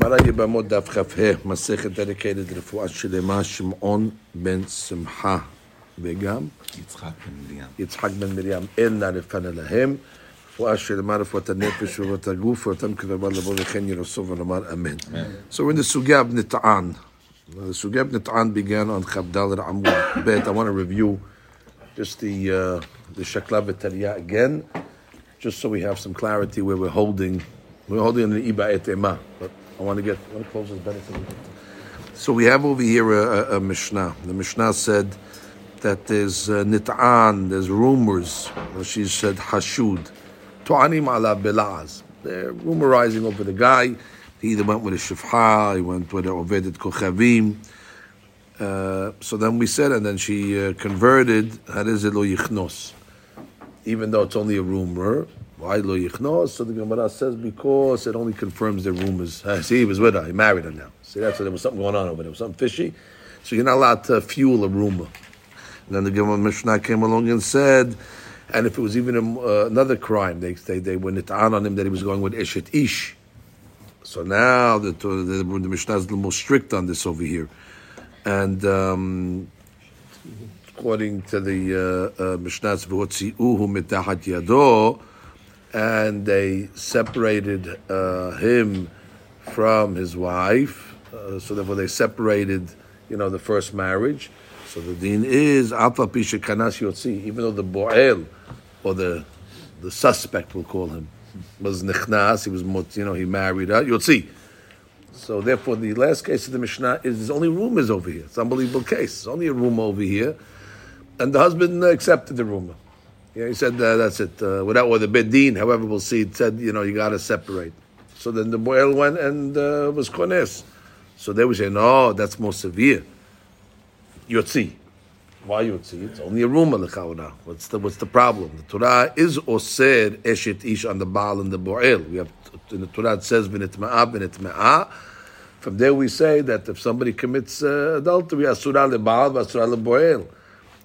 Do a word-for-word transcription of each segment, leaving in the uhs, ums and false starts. Gemara Yebamot Daf Chafeh, Masichet dedicated to Refuah Shlema Shimon ben Simcha vegam Yitzchak ben Miriam. Yitzchak ben Miriam Elna Refana Lahem. Refuah Shlema, Refuat HaNefesh, Refuat HaGuf, Refuatam Kedabar Labo Rechen Yerosov V'Lamar Amen. So when the Sugev Nitan, the Sugev Nitan began on Chavdalat Amud Bet. I want to review just the uh, the Shachlavet Terya again, just so we have some clarity where we're holding. We're holding on the Iba etema, but I want to get I want to close this better. So we have over here a, a, a Mishnah. The Mishnah said that there's uh, nitan, there's rumors. She said Hashud, To'anim ala bela'az. They're rumorizing over the guy. He either went with a Shifha, he went with a Ovedit Kochavim. Uh, so then we said, and then she uh, converted. How is it lo yichnos? Even though it's only a rumor. Why lo yichnos? So the Gemara says because it only confirms the rumors. Uh, see, he was with her. He married her now. See, that's what, there was something going on over there. There was something fishy. So you're not allowed to fuel a rumor. And then the Gemara Mishnah came along and said, and if it was even a, uh, another crime, they they they were nitan on him that he was going with eshet ish. So now the the, the Mishnah is a little more strict on this over here, and um, according to the uh, uh, Mishnah's v'rotziu hu mitahat yado. And they separated uh, him from his wife, uh, so therefore they separated, you know, the first marriage. So the din is alpha pisha kanas yotzi, even though the bo'el, or the the suspect, we'll call him, was nichnas. He was, you know, he married her yotzi. So therefore, the last case of the Mishnah is there's only rumors over here. It's an unbelievable case. It's only a rumor over here, and the husband accepted the rumor. Yeah, he said uh, that's it. Uh, without or the Beit Din, however, we'll see. It said, you know, you got to separate. So then the bo'el went and uh, was kones. So they would say, no, that's more severe. Yotzi, why yotzi? It's only a rumor l'chaura. What's the what's the problem? The Torah is osir eshet ish on the baal and the bo'el. We have in the Torah it says v'nitma'a v'nitma'a. From there we say that if somebody commits uh, adultery, asura lebaal v'asura leboel.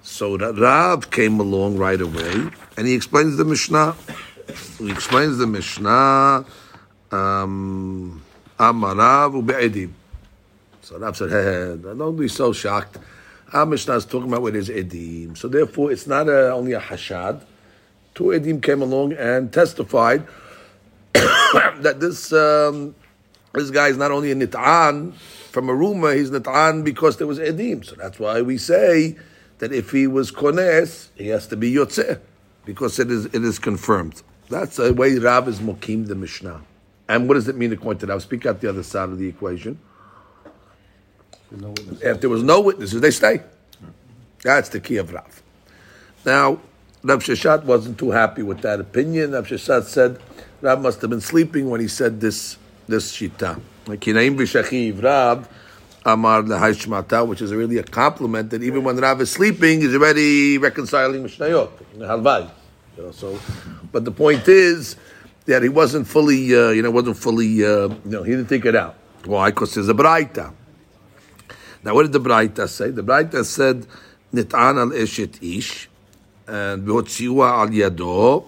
So Rav came along right away, and he explains the Mishnah. He explains the Mishnah. Um, so Rav said, hey, don't be so shocked. Our Mishnah is talking about what is edim. So therefore, it's not a, only a hashad. Two edim came along and testified that this um, this guy is not only a nitan from a rumor, he's nitan because there was edim. So that's why we say that if he was kones, he has to be yotzeh, because it is it is confirmed. That's the way Rav is mokim the Mishnah. And what does it mean according to Rav? Speak out the other side of the equation. No if there was no witnesses, they stay. That's the key of Rav. Now, Rav Sheshet wasn't too happy with that opinion. Rav Sheshet said, Rav must have been sleeping when he said this this shita. Like, Kinaim v'shachiv Rav, Amar lehayshmata, which is really a compliment that even when Rav is sleeping, he's already reconciling Mishnayot, halvai. You know, so, but the point is that he wasn't fully, uh, you know, wasn't fully, uh, you know, he didn't think it out. Why? Because there's a Baraita. Now, what did the Baraita say? The Baraita said nitan al eshet ish and v'hotziua al yado.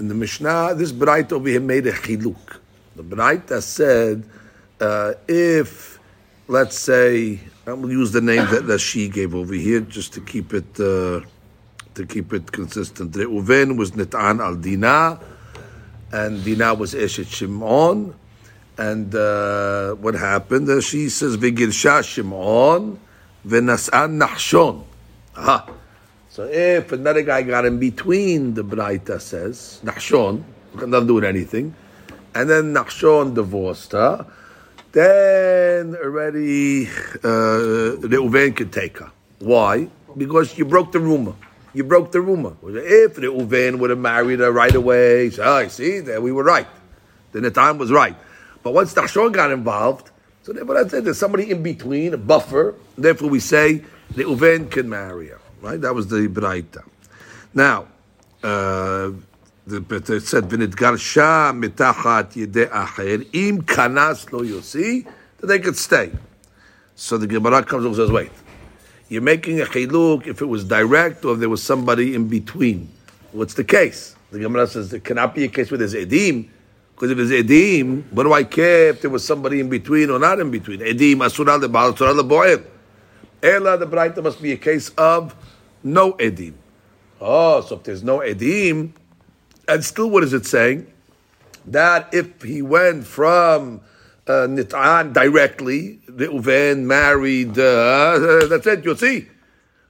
In the Mishnah, this Baraita over here made a chiluk. The Baraita said uh, if. Let's say I'm going to use the name that, that she gave over here just to keep it uh, to keep it consistent. Reuven was nitan al Dina, and Dina was eshet Shimon. And uh, what happened? Uh, she says v'girsha Shimon v'nasan Nachshon. Aha. So if another guy got in between, the Baraita says Nachshon doesn't do anything, and then Nachshon divorced her. Then already uh, Reuven could take her. Why? Because you broke the rumor. You broke the rumor. If Reuven would have married her right away, so, oh, see, then we were right. Then the time was right. But once Nachshon got involved, so therefore I said there's somebody in between, a buffer. Therefore we say Reuven can marry her. Right? That was the Baraita. Now, uh, but it said, "V'nitgarsha mitachat yedei acher im kanas lo yosi," that they could stay. So the Gemara comes and says, "Wait, you're making a chiluk if it was direct or if there was somebody in between. What's the case?" The Gemara says, "There cannot be a case where there's edim. Because if it's edim, what do I care if there was somebody in between or not in between? Edim, asura lebal, asura leboel. Ela, the Baraita must be a case of no edim. Oh, so if there's no edim, and still what is it saying? That if he went from uh, Nitan directly, the Uven married, uh, that's it, Yotzi.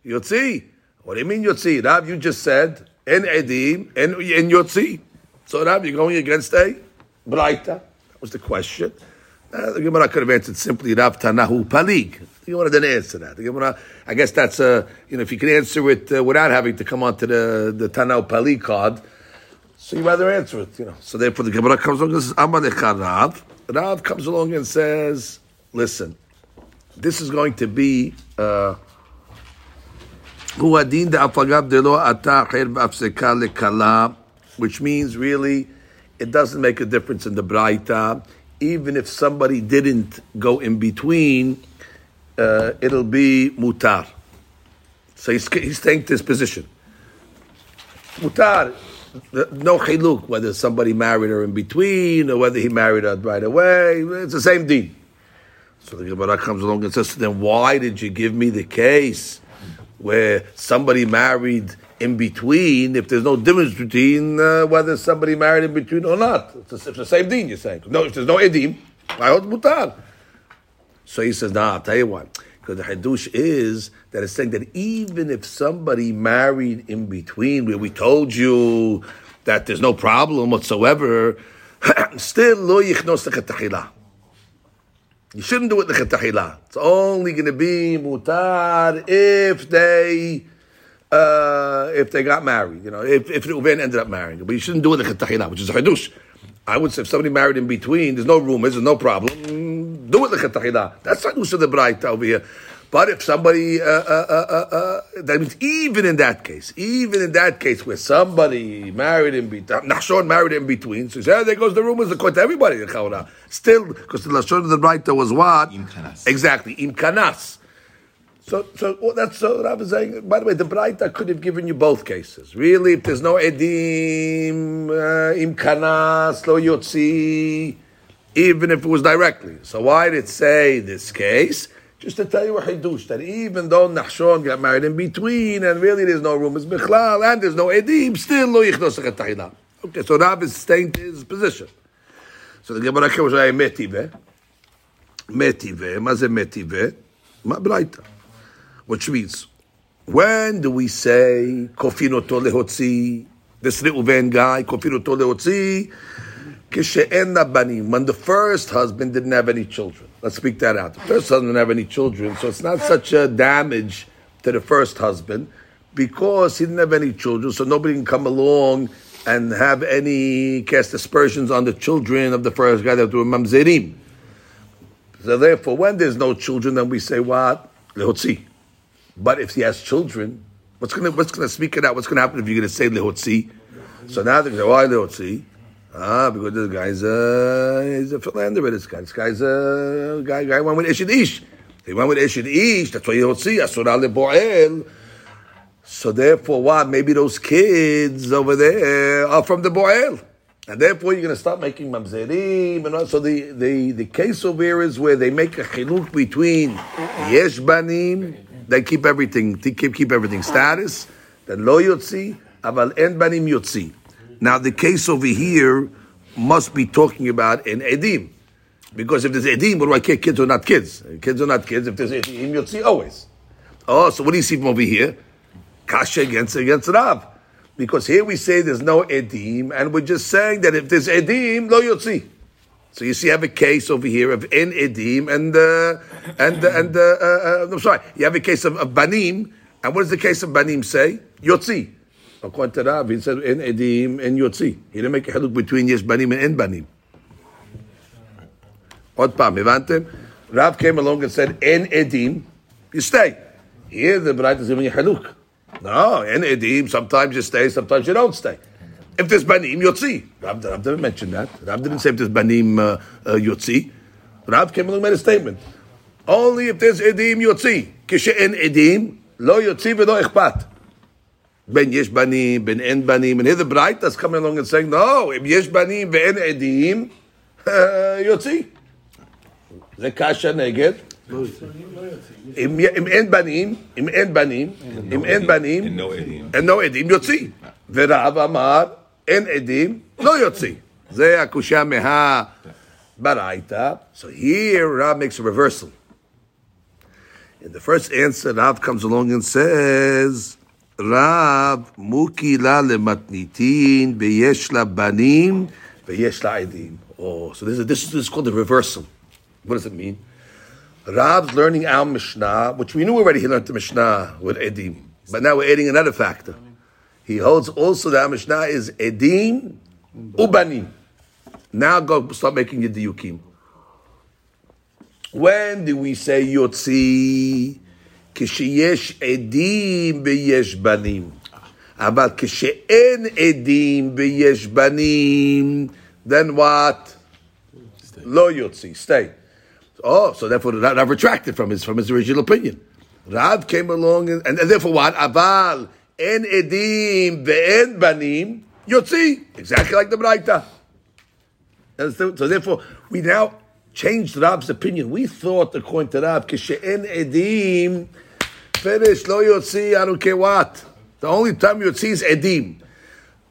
Yotzi. What do you mean Yotzi? Rav, you just said, en edim, en, en Yotzi. So Rav, you're going against a Baraita. That was the question. Uh, the Gemara could have answered simply Rav Tanahu Palig. The Gemara didn't answer that. The Gemara, I guess that's a, you know, if you can answer it uh, without having to come onto the the Tanahu Palig card, so you rather answer it, you know. So therefore, the Gemara comes along and says Amadecha Rav. Rav comes along and says, listen, this is going to be. Uh, which means really, it doesn't make a difference in the Baraita. Even if somebody didn't go in between, uh, it'll be mutar. So he's, he's taking this position. Mutar, no chiluk, whether somebody married her in between or whether he married her right away, it's the same deen. So the Gemara comes along and says, then why did you give me the case where somebody married in between, if there's no difference between uh, whether somebody married in between or not? It's, a, it's the same thing you're saying. No, if there's no edim, I hold mutar. So he says, nah, I'll tell you why. Because the hadush is that it's saying that even if somebody married in between, where we told you that there's no problem whatsoever, still lo yichnos l'chatachila. You shouldn't do it l'chatachila. It's only going to be mutar if they... Uh, if they got married, you know, if if Reuven ended up marrying, but you shouldn't do it in Chetahila, which is a Hadush. I would say if somebody married in between, there's no rumors, there's no problem, do it in Chetahila. That's Hadush of the Braita over here. But if somebody, uh, uh, uh, uh, that means even in that case, even in that case where somebody married in between, Nachshon married in between, so yeah, there goes the rumors, according to everybody in Chetahila. Still, because the Nachshon of the Braita was what? Imkanas. Exactly, Imkanas. So, so well, that's so. Rav is saying. By the way, the Baraita could have given you both cases. Really, if there's no edim, uh, imkanas lo yotzi, even if it was directly. So why did it say this case? Just to tell you a hidush that even though Nachshon got married in between, and really there's no rumors bichlal, and there's no edim, still lo yichnos l'chatachila. Okay, so Rav is staying to his position. So the Gemara comes with metive, metive. What is metive? Ma Baraita. Which means, when do we say kofinoto lehotzi? This Reuven guy kofinoto lehotzi kishe'en banim. When the first husband didn't have any children. Let's speak that out. The first husband didn't have any children, so it's not such a damage to the first husband because he didn't have any children. So nobody can come along and have any cast aspersions on the children of the first guy that were mamzerim. So therefore, when there's no children, then we say what lehotzi. But if he has children, what's going to what's going to speak it out? What's going to happen if you're going to say lehotzi? So now they say, why lehotzi? Ah, because this guy's a he's a philanderer. This guy, this guy's a guy. Guy went with eshet ish. He went with eshet ish. That's why lehotzi asura leboel. So therefore, why maybe those kids over there are from the bo'el, and therefore you're going to start making mamzerim and all. So the the the case over here is where they make a chiluk between yesh banim. They keep everything. They keep keep everything status. Then lo yotzi, aval en banim yotzi. Now the case over here must be talking about an edim, because if there's edim, what do I care? Kids are not kids. Kids are not kids. If there's edim, yotzi always. Oh, so what do you see from over here? Kasha against against Rav, because here we say there's no edim, and we're just saying that if there's edim, lo yotzi. So you see, you have a case over here of en edim and uh, and and uh, uh, uh, I'm sorry, you have a case of, of banim. And what does the case of banim say? Yotzi. According to Rav, he said en edim and yotzi. He didn't make a haluk between yes banim and en banim. Odpam, evantem. Rav came along and said en edim, you stay. Here the Baraita is giving you haluk. No, en edim. Sometimes you stay, sometimes you don't stay. If there's banim, yotzi. Rav, Rav didn't mention that. Rav didn't say if there's banim, uh, uh, yotzi. Rav came along and made a statement. Only if there's edim, yotzi. Kishe'en edim, lo yotzi v'lo ichpat. ben yesh banim, ben en banim, and here the Baraitas coming along and saying, no, if yesh banim, ben edim, yotzi. The kasha neged. Im en banim, im en banim, im en banim, and no edim, and no edim, yotzi. V'Rav amar, en edim, no yotzi. Ze akusha meha Baraita. So here Rav makes a reversal. In the first answer, Rav comes along and says, Rav mukila lematnitin beyesh la banim beyesh la edim. Oh, so this is, this is called the reversal. What does it mean? Rav's learning our Mishnah, which we knew already he learned the Mishnah with edim. But now we're adding another factor. He holds also that our Mishnah is edim ubanim. Now go start making your diyukim. When do we say yotzi? Kisheyesh edim beyesh banim. But kishe'en edim beyesh banim, then what? Stay. Lo yotzi, stay. Oh, so therefore Rav retracted from his from his original opinion. Rav came along and, and, and therefore what? Aval en edim ve'en banim yotzi, exactly like the Baraita. So, so therefore, we now changed Rab's opinion. We thought, according to Rab, Kishe'en edim, finish, lo yotzi, I don't care what. The only time yotzi is edim.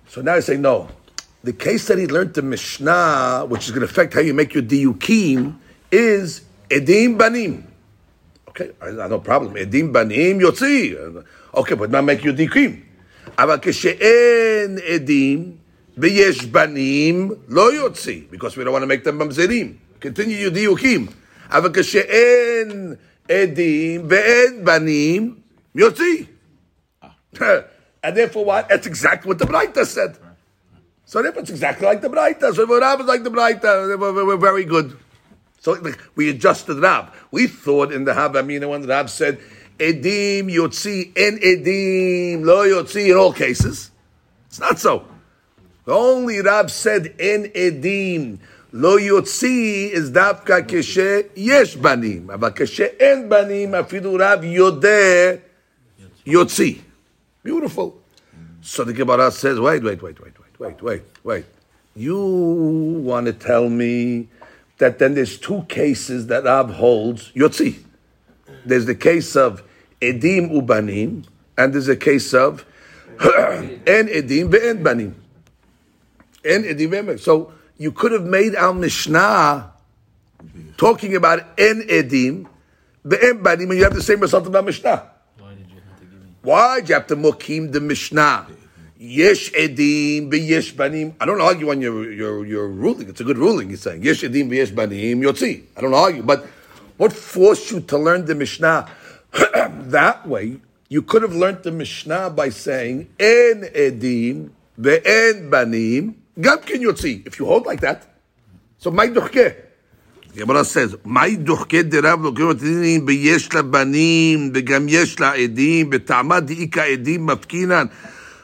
So now he's saying, no. The case that he learned the Mishnah, which is going to affect how you make your diyukim, is edim banim. Okay, I, I no problem. Edim banim yotzi. Okay, but now make your diyukim. Ava Kishe'en edim, B'yesh banim lo yotzi, because we don't want to make them mamzerim. Continue your diyukim. Ava kashe'en edim ve'en banim yotzi. And therefore what? That's exactly what the Baraita said. So therefore it's exactly like the Baraita. So if Rav is like the Baraita, we're, we're very good. So like, we adjusted Rav. We thought in the Havamina when Rav said, edim yotzi en edim lo yotzi in all cases. It's not so. Only Rav said en edim lo yotzi is davka keshe yesh banim, but keshe en banim afidu Rav yodeh yotzi. Beautiful. So the Gemara says, wait, wait, wait, wait, wait, wait, wait, wait. You want to tell me that then there's two cases that Rav holds yotzi? There's the case of edim ubanim, and there's a case of en edim ve'en banim. En edim. So you could have made our Mishnah talking about en edim, be'en banim, and you have the same result of our Mishnah. Why did you have to give me? Why did you have to mokim the Mishnah? Yesh edim be'yesh banim. I don't argue on your, your, your ruling. It's a good ruling. He's saying yesh edim be'yesh banim yotzi. I don't argue. But what forced you to learn the Mishnah that way? You could have learned the Mishnah by saying en edim be'en banim. Gabkin yotzi, if you hold like that. So my duchke. The Gemara says, my duchke derav lokim edim beyesh la banim begam yesh la edim betamad diika edim mafkinan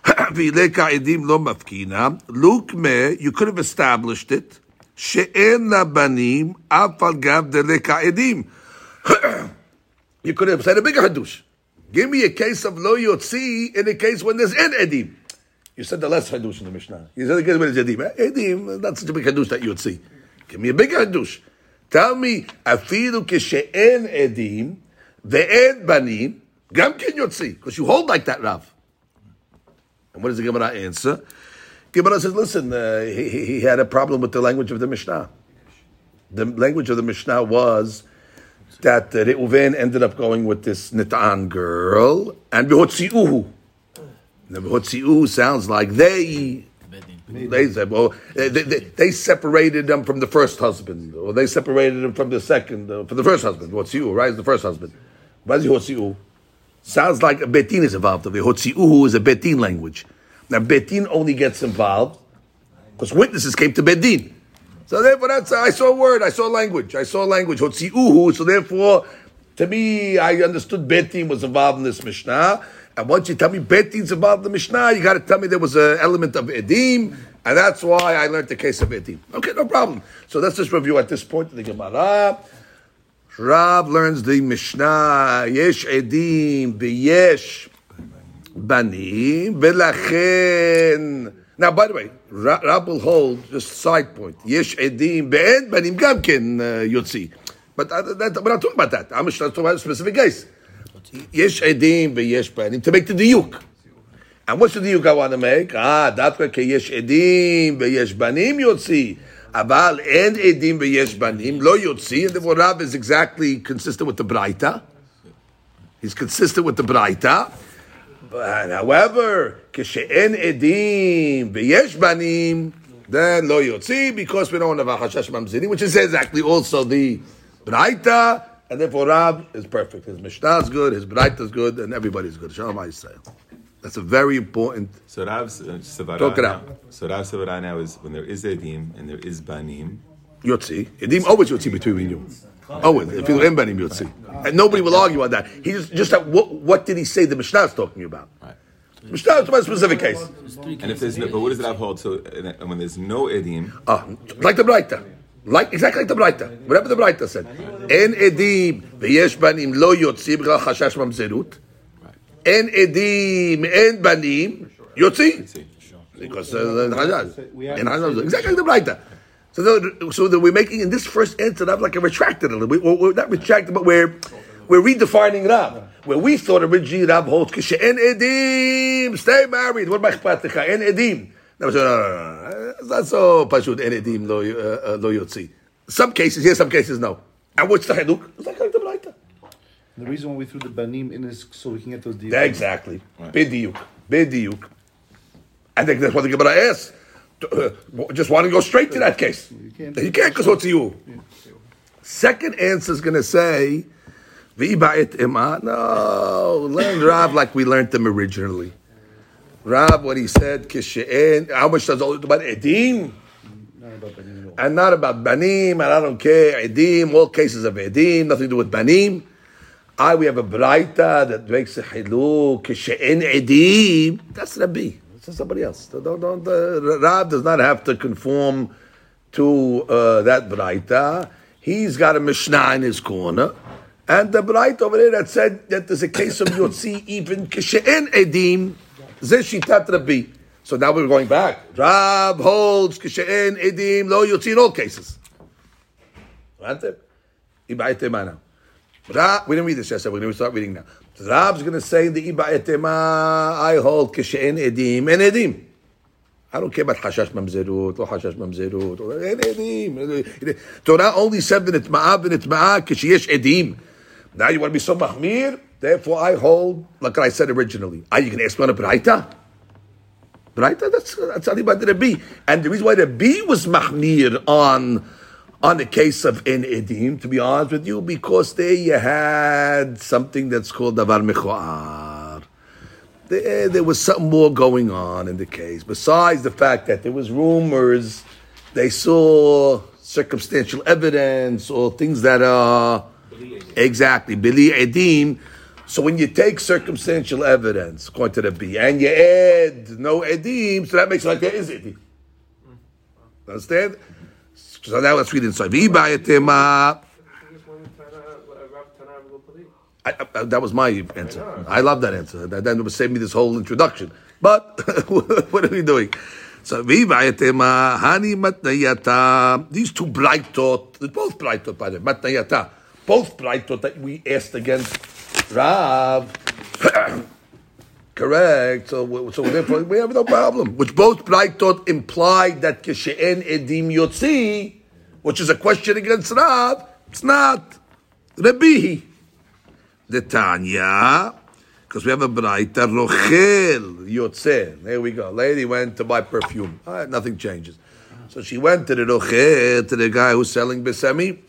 vileka edim lo mafkina. Lukme, you could have established it. She'en la banim afal gav deleka edim. You could have said a bigger hadush. Give me a case of lo yotzi in a case when there's en edim. You said the less hadush in the Mishnah. You said the good word is edim. Edim, that's such a big hadush that you would see. Give me a bigger hadush. Tell me, afidu kishe'en edim, ve'en banim, gamkin yotzi. Because you hold like that, Rav. And what does the Gemara answer? Gemara says, listen, uh, he, he, he had a problem with the language of the Mishnah. The language of the Mishnah was that uh, Reuven ended up going with this Nitan girl, and v'rotziu. The v'rotziu sounds like they they, they, they they separated them from the first husband, or they separated them from the second, uh, from the first husband. V'rotziu, right? Is the first husband. Why is v'rotziu? Sounds like a Beit Din is involved. The v'rotziu is a Beit Din language. Now Beit Din only gets involved because witnesses came to Beit Din. So therefore, that's I saw a word, I saw a language, I saw a language. V'rotziu. So therefore, to me, I understood Beit Din was involved in this Mishnah. And once you tell me Beit Din's about the Mishnah, you got to tell me there was an element of edim, and that's why I learned the case of edim. Okay, no problem. So let's just review at this point in the Gemara. Rav learns the Mishnah, yesh edim, b'yesh banim v'lachen. Now, by the way, Rab will hold just side point. Yesh edim be'ed banim gamken yotzi. But uh, that, we're not talking about that. I'm just talking about a specific case. Yesh edim ve'yesh banim to make the diyuk. And what's the diyuk I want to make? Ah, dafka ke yesh edim ve'yesh banim yotzi. Abal and edim ve'yesh banim lo yotzi. And therefore, Rab is exactly consistent with the Baraita. He's consistent with the Baraita. But however, kishen edim v'yesh banim, then lo yotzi, because we don't have a hashash mamzini, which is exactly also the Baraita, and therefore Rab is perfect. His Mishnah is good, his Baraita is good, and everybody's good. Shalom Yisrael. That's a very important. So Rav's uh, Savara now, so Rav's Savara now is when there is edim and there is banim. Yotzi edim always yotzi between you. Oh, if you learn banim yotzi, and nobody will argue on that. He just just like, what, what did he say? The Mishnah is talking about. Right. Mishnah is talking about a specific case. And if there's no, but what does Rav hold? So and when there's no edim, ah, like the Baraita, like exactly like the Baraita, whatever the Baraita said. En edim v'yesh banim lo yotzi b'chal chashash mamzerut. En edim en banim yotzi because uh, Hazal and Hazal exactly like the Baraita. So, the, so that we're making in this first answer, I've like a retracted a little bit. We, we're not retracted, but we're we're redefining Rab. Where we thought originally Rab holds en edim, stay married. What about chpatecha en edim? No, no, no, no. It's not so pashut en edim lo lo yotzi. Some cases yes, some cases no. And what's the chiduk? It's like the Baraita. The reason why we threw the banim in is so we can get those deals. Exactly. Bidiyuk, bidiyuk. I think that's what the Gemara asks. To, uh, just want to go straight to that case. You can't, you can't because what's you? Yeah. Second answer is going to say, Iba etema. No, learn Rav like we learned them originally. Rav, what he said, Kishen, how much does all about edim? Not about banim. And not about banim, and I don't care. Edim, all cases of edim, nothing to do with banim. I, we have a Baraita that makes a hilu, Kishen edim. That's Rabbi. Somebody else. Don't, don't, uh, Rab does not have to conform to uh, that Baraita. He's got a Mishnah in his corner. And the Baraita over there that said that there's a case of Yotzi even Kishen Edim, Zeshitat Rabbi. So now we're going back. Rab holds Kishen Edim, Lo Yotzi in all cases. Right there? Iba etema now. Rab, we didn't read this yesterday, we're going to start reading now. Rab's going to say in the Iba etema, I hold kishen edim, and edim. I don't care about hashash mamzerut, or hashash mamzerut, or en edim. Torah only said v'nitma'a v'nitma'a kisheyesh edim. Now you want to be so mahmir, therefore I hold, like I said originally. Are you going to ask me on a Baraita? Baraita, that's, that's only by the Rebbe. And the reason why the Rebbe was mahmir on... on the case of en edim, to be honest with you, because there you had something that's called davar mechoar. There, there was something more going on in the case. Besides the fact that there was rumors, they saw circumstantial evidence or things that are exactly bili edim. So when you take circumstantial evidence, according to the B, and you add no edim, so that makes it like there is edim. Understand? So now let's read inside. V'bayetema. That was my answer. I love that answer. That then would save me this whole introduction. But what are we doing? So v'bayetema hani matnayata. These two braytot, both braytot by the matnayata, both braytot that we asked against Rav. Correct. So, so therefore, we have no problem. Which both braytot implied that kishen edim yotzi, which is a question against Rav. It's not Rabbi. The Tanya, because we have a brayta rochel yotze. There we go. Lady went to buy perfume. All right, nothing changes. So she went to the rochel, to the guy who's selling besemi,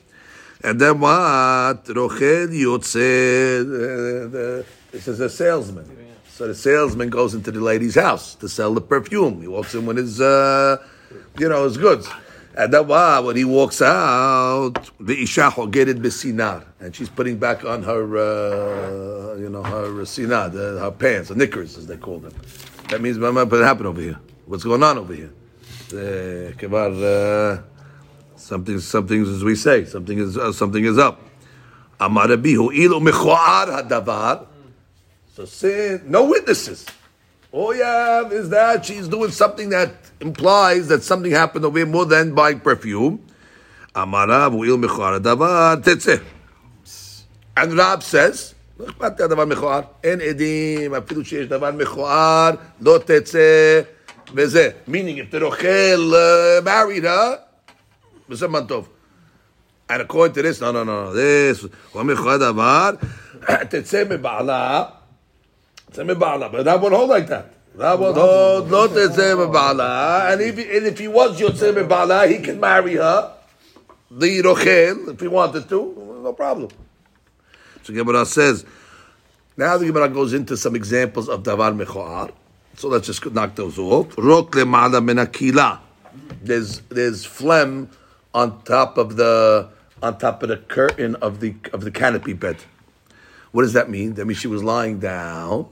and then what? Rochel yotze. This is a salesman. So the salesman goes into the lady's house to sell the perfume. He walks in with his, uh, you know, his goods. And then wow, when he walks out, the isha hogedet b'sinar, and she's putting back on her, uh, you know, her sinar, the, her pants, the knickers as they call them. That means what happened over here? What's going on over here? Uh, something, something as we say, something is uh, something is up. Amar Rabbi hu ilu mechoar hadavar. So sin, no witnesses. All you have is that she's doing something that implies that something happened over here more than buying perfume. Amarav u'il mechara davar tetzeh. And Rab says, and edim, meaning if the Rochel uh, married her, and according to this, no, no, no, this, but that won't hold like that. That won't hold, not and if, and if he was Yotzeh Mebala, he can marry her, the Rochel, if he wanted to, no problem. So Gemara says, now the Gemara goes into some examples of davar mechoar. So let's just knock those off. Rot lemala min akila. There's there's phlegm on top of the on top of the curtain of the of the canopy bed. What does that mean? That means she was lying down,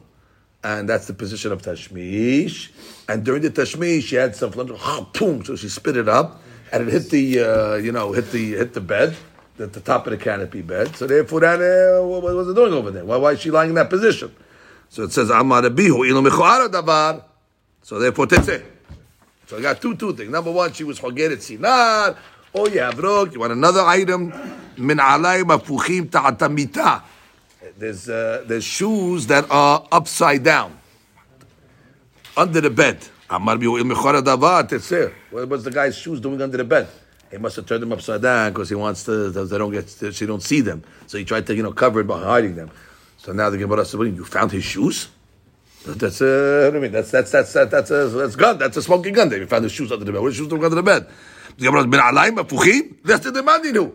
and that's the position of tashmish. And during the tashmish, she had some phlegm. Boom! So she spit it up, and it hit the uh, you know hit the hit the bed. At the top of the canopy bed. So therefore, that, uh, what, what was it doing over there? Why, why is she lying in that position? So it says, so therefore, tetzeh. So I got two, two things. Number one, she was chogeret sinar. Oh, you have rog. You want another item? Min alay mafuchim ta'ata mita. There's uh, there's shoes that are upside down. Under the bed. What was the guy's shoes doing under the bed? He must have turned them upside down because he wants to. They don't get. She don't see them, so he tried to, you know, cover it by hiding them. So now the Gemara says, "What? You found his shoes? That's uh, what do you mean? That's that's that's that's that's, that's, that's gun. That's a smoking gun. They found his shoes under the bed. What shoes under the bed? The Gemara says, "Ben alayim apuchim." That's the demand he knew.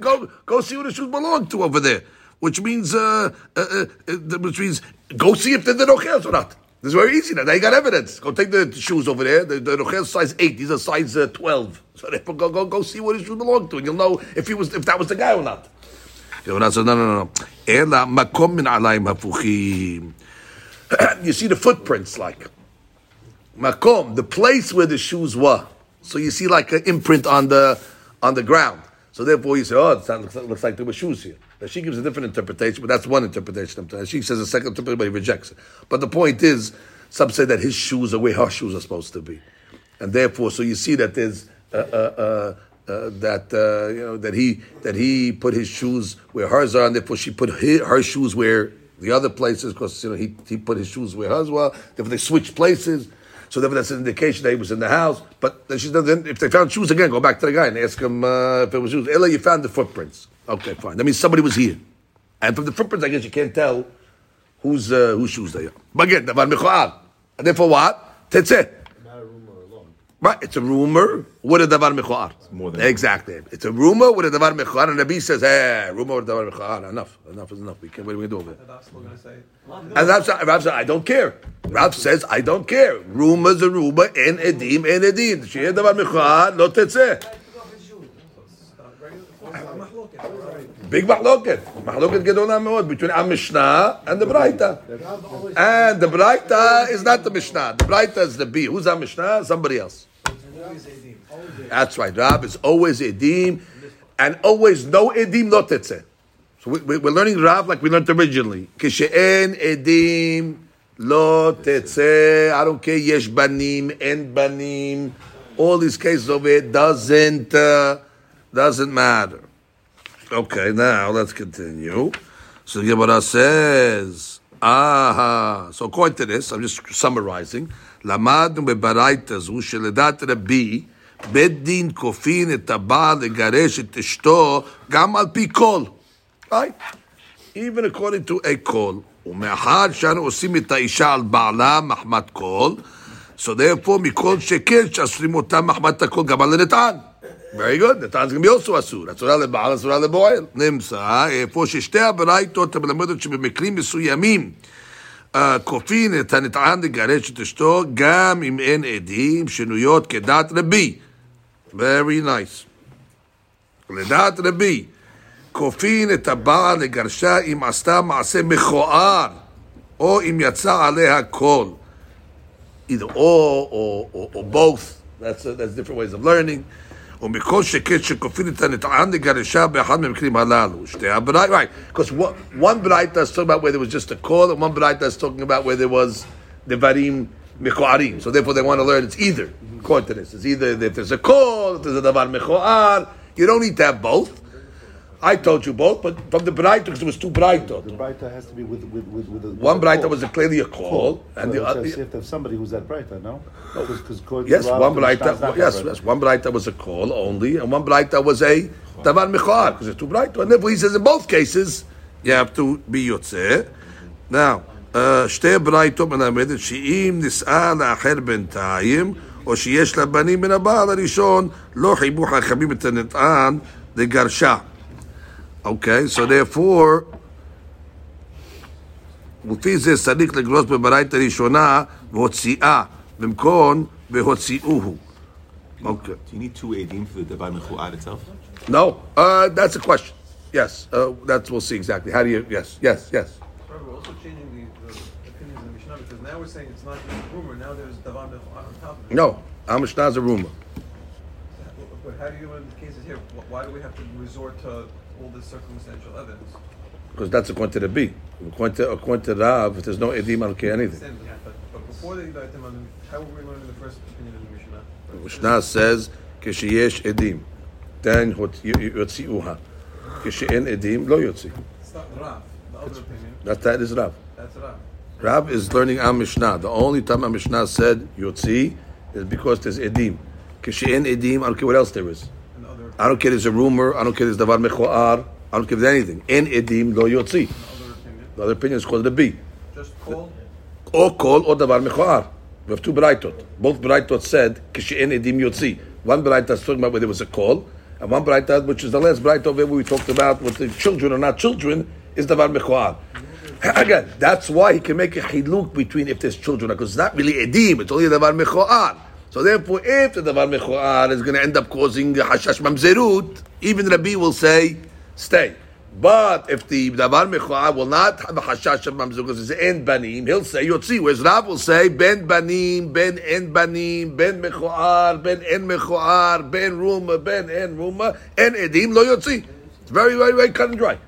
Go go see where the shoes belong to over there, which means uh, uh, uh, which means go see if they're the rochels or not. This is very easy now. Now you got evidence. Go take the shoes over there. The, the Rochel size eight. These are size uh, twelve. So go, go, go see what his shoes belong to. And you'll know if he was, if that was the guy or not. You know, no, no, no. You see the footprints, like makom, the place where the shoes were. So you see like an imprint on the on the ground. So therefore you say, oh, it looks, looks like there were shoes here. Now she gives a different interpretation, but that's one interpretation. She says a second interpretation, but he rejects it. But the point is, some say that his shoes are where her shoes are supposed to be, and therefore, so you see that there's uh, uh, uh, uh, that uh, you know that he that he put his shoes where hers are, and therefore she put his, her shoes where the other places, because you know he he put his shoes where hers were. Therefore, they switched places. So therefore, that's an indication that he was in the house. But she doesn't. If they found shoes again, go back to the guy and ask him uh, if it was shoes. Ella, you found the footprints. Okay, fine. That means somebody was here, and from the footprints, I guess you can't tell whose uh, whose shoes they are. But again, davar mechoar, and therefore what? Tetzeh. Not a rumor alone. Right, it's a rumor with a davar mechoar. More than exactly. One. It's a rumor with a davar mechoar, and the Nabi says, "Hey, rumor with a davar mechoar. Enough, enough is enough. We can't. What are we going to do with it?" And Rav says, "I don't care." Rav says, "I don't care." Rumors are rumor, and edim, and edim. She heard davar mechoar, not tetzeh. Big mahloket, mahloket gedolah meod between our Mishnah and the Baraita, and the Baraita is not the Mishnah. The Baraita is the B. Who's our Mishnah? Somebody else. That's right. Rab is always edim, and always no edim not tetzeh. So we, we, we're learning Rab like we learned originally. Kishen edim lo tetzeh. I don't care. Yesh banim and banim. All these cases over it doesn't uh, doesn't matter. Okay, now let's continue. So the Gemara says, aha. So according to this, I'm just summarizing. Lamadnu bebaraitas hu sheledat Rabbi Beit Din kofin et haba legaresh et eshto gam al pi kol. Right? Even according to a kol. Ume'achar she'anu osim et ha'isha al ba'ala mahmat kol. So therefore, mikol sheker she'asrim ota mahmat hakol gam al netan. Very good. The Tan's going to be also asur. That's what I said. That's what I said. Bo'el. Nimsa. For shishtea beraitot hablamadot shebemeklim mesuyamim kofin et hanit'an degaresh et eshto gam im en edim shenuyot kedat Rabbi. Very nice. Kedat Rabbi. Kofin et haba legarsha im asta maaseh mechoar o im yatsa aleh hakol. Either or or, or, or both. That's uh, that's different ways of learning. Right, because one, one Baraita is talking about where there was just a call, and one Baraita is talking about where there was devarim mechoarim. So therefore, they want to learn it's either. According to this, it's either if there's a kol, if there's a davar mechoar. You don't need to have both. I told you both, but from the Baraita, because it was two Baraita. The Baraita has to be with with with, with, a, with one Baraita was a clearly a call, and so the other. You have to have somebody who's that Baraita, no? no cause, cause yes, one Baraita. Yes, yes, one Baraita was a call only, and one Baraita was a davar mechar, because it's two Baraita. And therefore, he says in both cases you have to be yotzeh. Now, shtei Baraita melamed she'im nis'al acher bentayim or sheyesh labanim min ha'ba'al harishon lo chibu hachamim et hanit'an legarsha. Okay, so therefore, okay. Do you need two edim for the davar mechu'ar itself? No, uh, that's a question. Yes, uh, that's we'll see exactly. How do you? Yes, yes, yes. We're also changing the, the opinions of Mishnah because now we're saying it's not just a rumor. Now there's davar mechu'ar on top of it. No, our Mishnah is a rumor. But how do you in the cases here? Why do we have to resort to all this circumstantial evidence? Because that's according to the B. According to, according to Rav, if there's no edim, I don't care anything. Yeah, but, but before the Iba etema, how were we learning the first opinion of the Mishnah? The Mishnah says, "Keshiyesh edim, then yotziuha. Keshe'en edim, lo yotzi." It's not Rav. The other it's, opinion. That that is Rav. That's Rav. Rav is learning our Mishnah. The only time our Mishnah said yotzi is because there's edim. Keshe'en edim, I don't care what else there is. I don't care if it's a rumor, I don't care if it's davar mechoar, I don't care if it's anything. En edim lo yotzi. The other opinion is called the B. Just call? Or call or davar mechoar. We have two beraitot. Both beraitot said, kishen edim yotzi. One beraitot is talking about whether it was a call, and one beraitot, which is the last beraitot where we talked about with the children or not children, is davar mechoar. Again, that's why he can make a chiluk between if there's children, because it's not really edim, it's only davar mechoar. So therefore, if the davar mechoar is going to end up causing hashash mamzerut, even Rabbi will say, stay. But if the davar mechoar will not have a hashash of mamzerut, because it's en banim, he'll say yotzi. Whereas Rav will say ben banim, ben en banim, ben mechoar, ben en mechoar, ben rumor, ben en rumor, en edim lo yotzi. It's very, very, very cut and dry.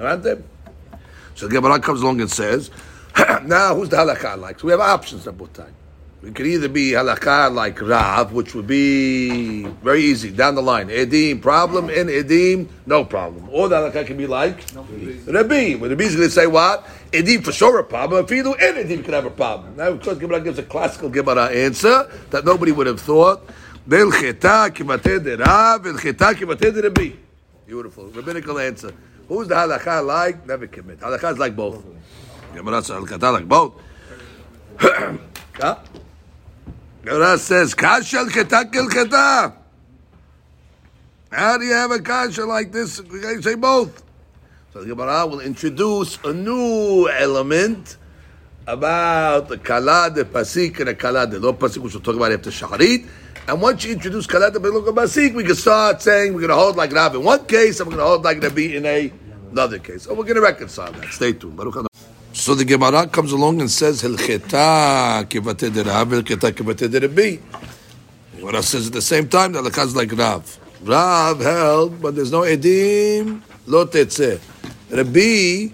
Understand? So the Gemara comes along and says, now who's the halakha like? So we have options at both times. It could either be halakha like Rav, which would be very easy, down the line. Edim, problem, and edim, no problem. Or the halakha can be like no, Rabbi. When Rabbi is going to say what? Edim for sure a problem. If you do, and edim could have a problem. Now, of course, Gemara gives a classical Gemara answer that nobody would have thought. Beautiful. Rabbinical answer. Who's the halakha like? Never commit. Halakha is like both. Gemara's halakha like both. Huh? Gemara says, "Kasha l'cheta k'lcheta." How do you have a kasha like this? You can say both. So the Gemara will introduce a new element about the kala de pasik and the kala de lo pasik, which we'll talk about after shacharit. And once you introduce kala de pasik, we can start saying we're going to hold like Rav in one case, and we're going to hold like Rabbi in a, another case. So we're going to reconcile that. Stay tuned. Baruch Hashem. So the Gemara comes along and says, Hilcheta kivatei de Rav, Hilcheta kivatei de Rabbi. The Gemara says at the same time, that halakha is like Rav. Rav held, but there's no edim, lo tetzeh. Rabbi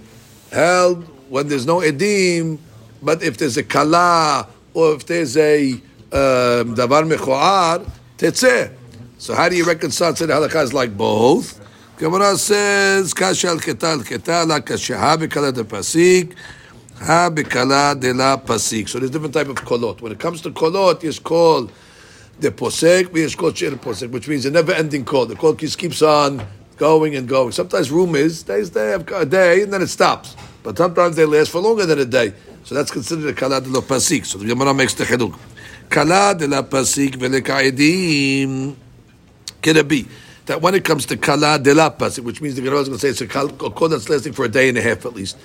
held when there's no edim, but if there's a kala, or if there's a davar mechoar, tetzeh. So how do you reconcile that halakha is like both? Gemara says, "Kasha al ketal ketal la kasha ha bekala de pasik ha bekala de la pasik." So there's different type of kolot. When it comes to kolot, it's called the posek, we is called shir posek, which means a never-ending call. The call just keeps on going and going. Sometimes rumors days they have a day and then it stops, but sometimes they last for longer than a day. So that's considered a kala de la pasik. So the Gemara makes the chiduk kala de la pasik vele kaidim kerabi. That when it comes to kala de la pasik, which means the Gemara is going to say it's a call that's lasting for a day and a half at least.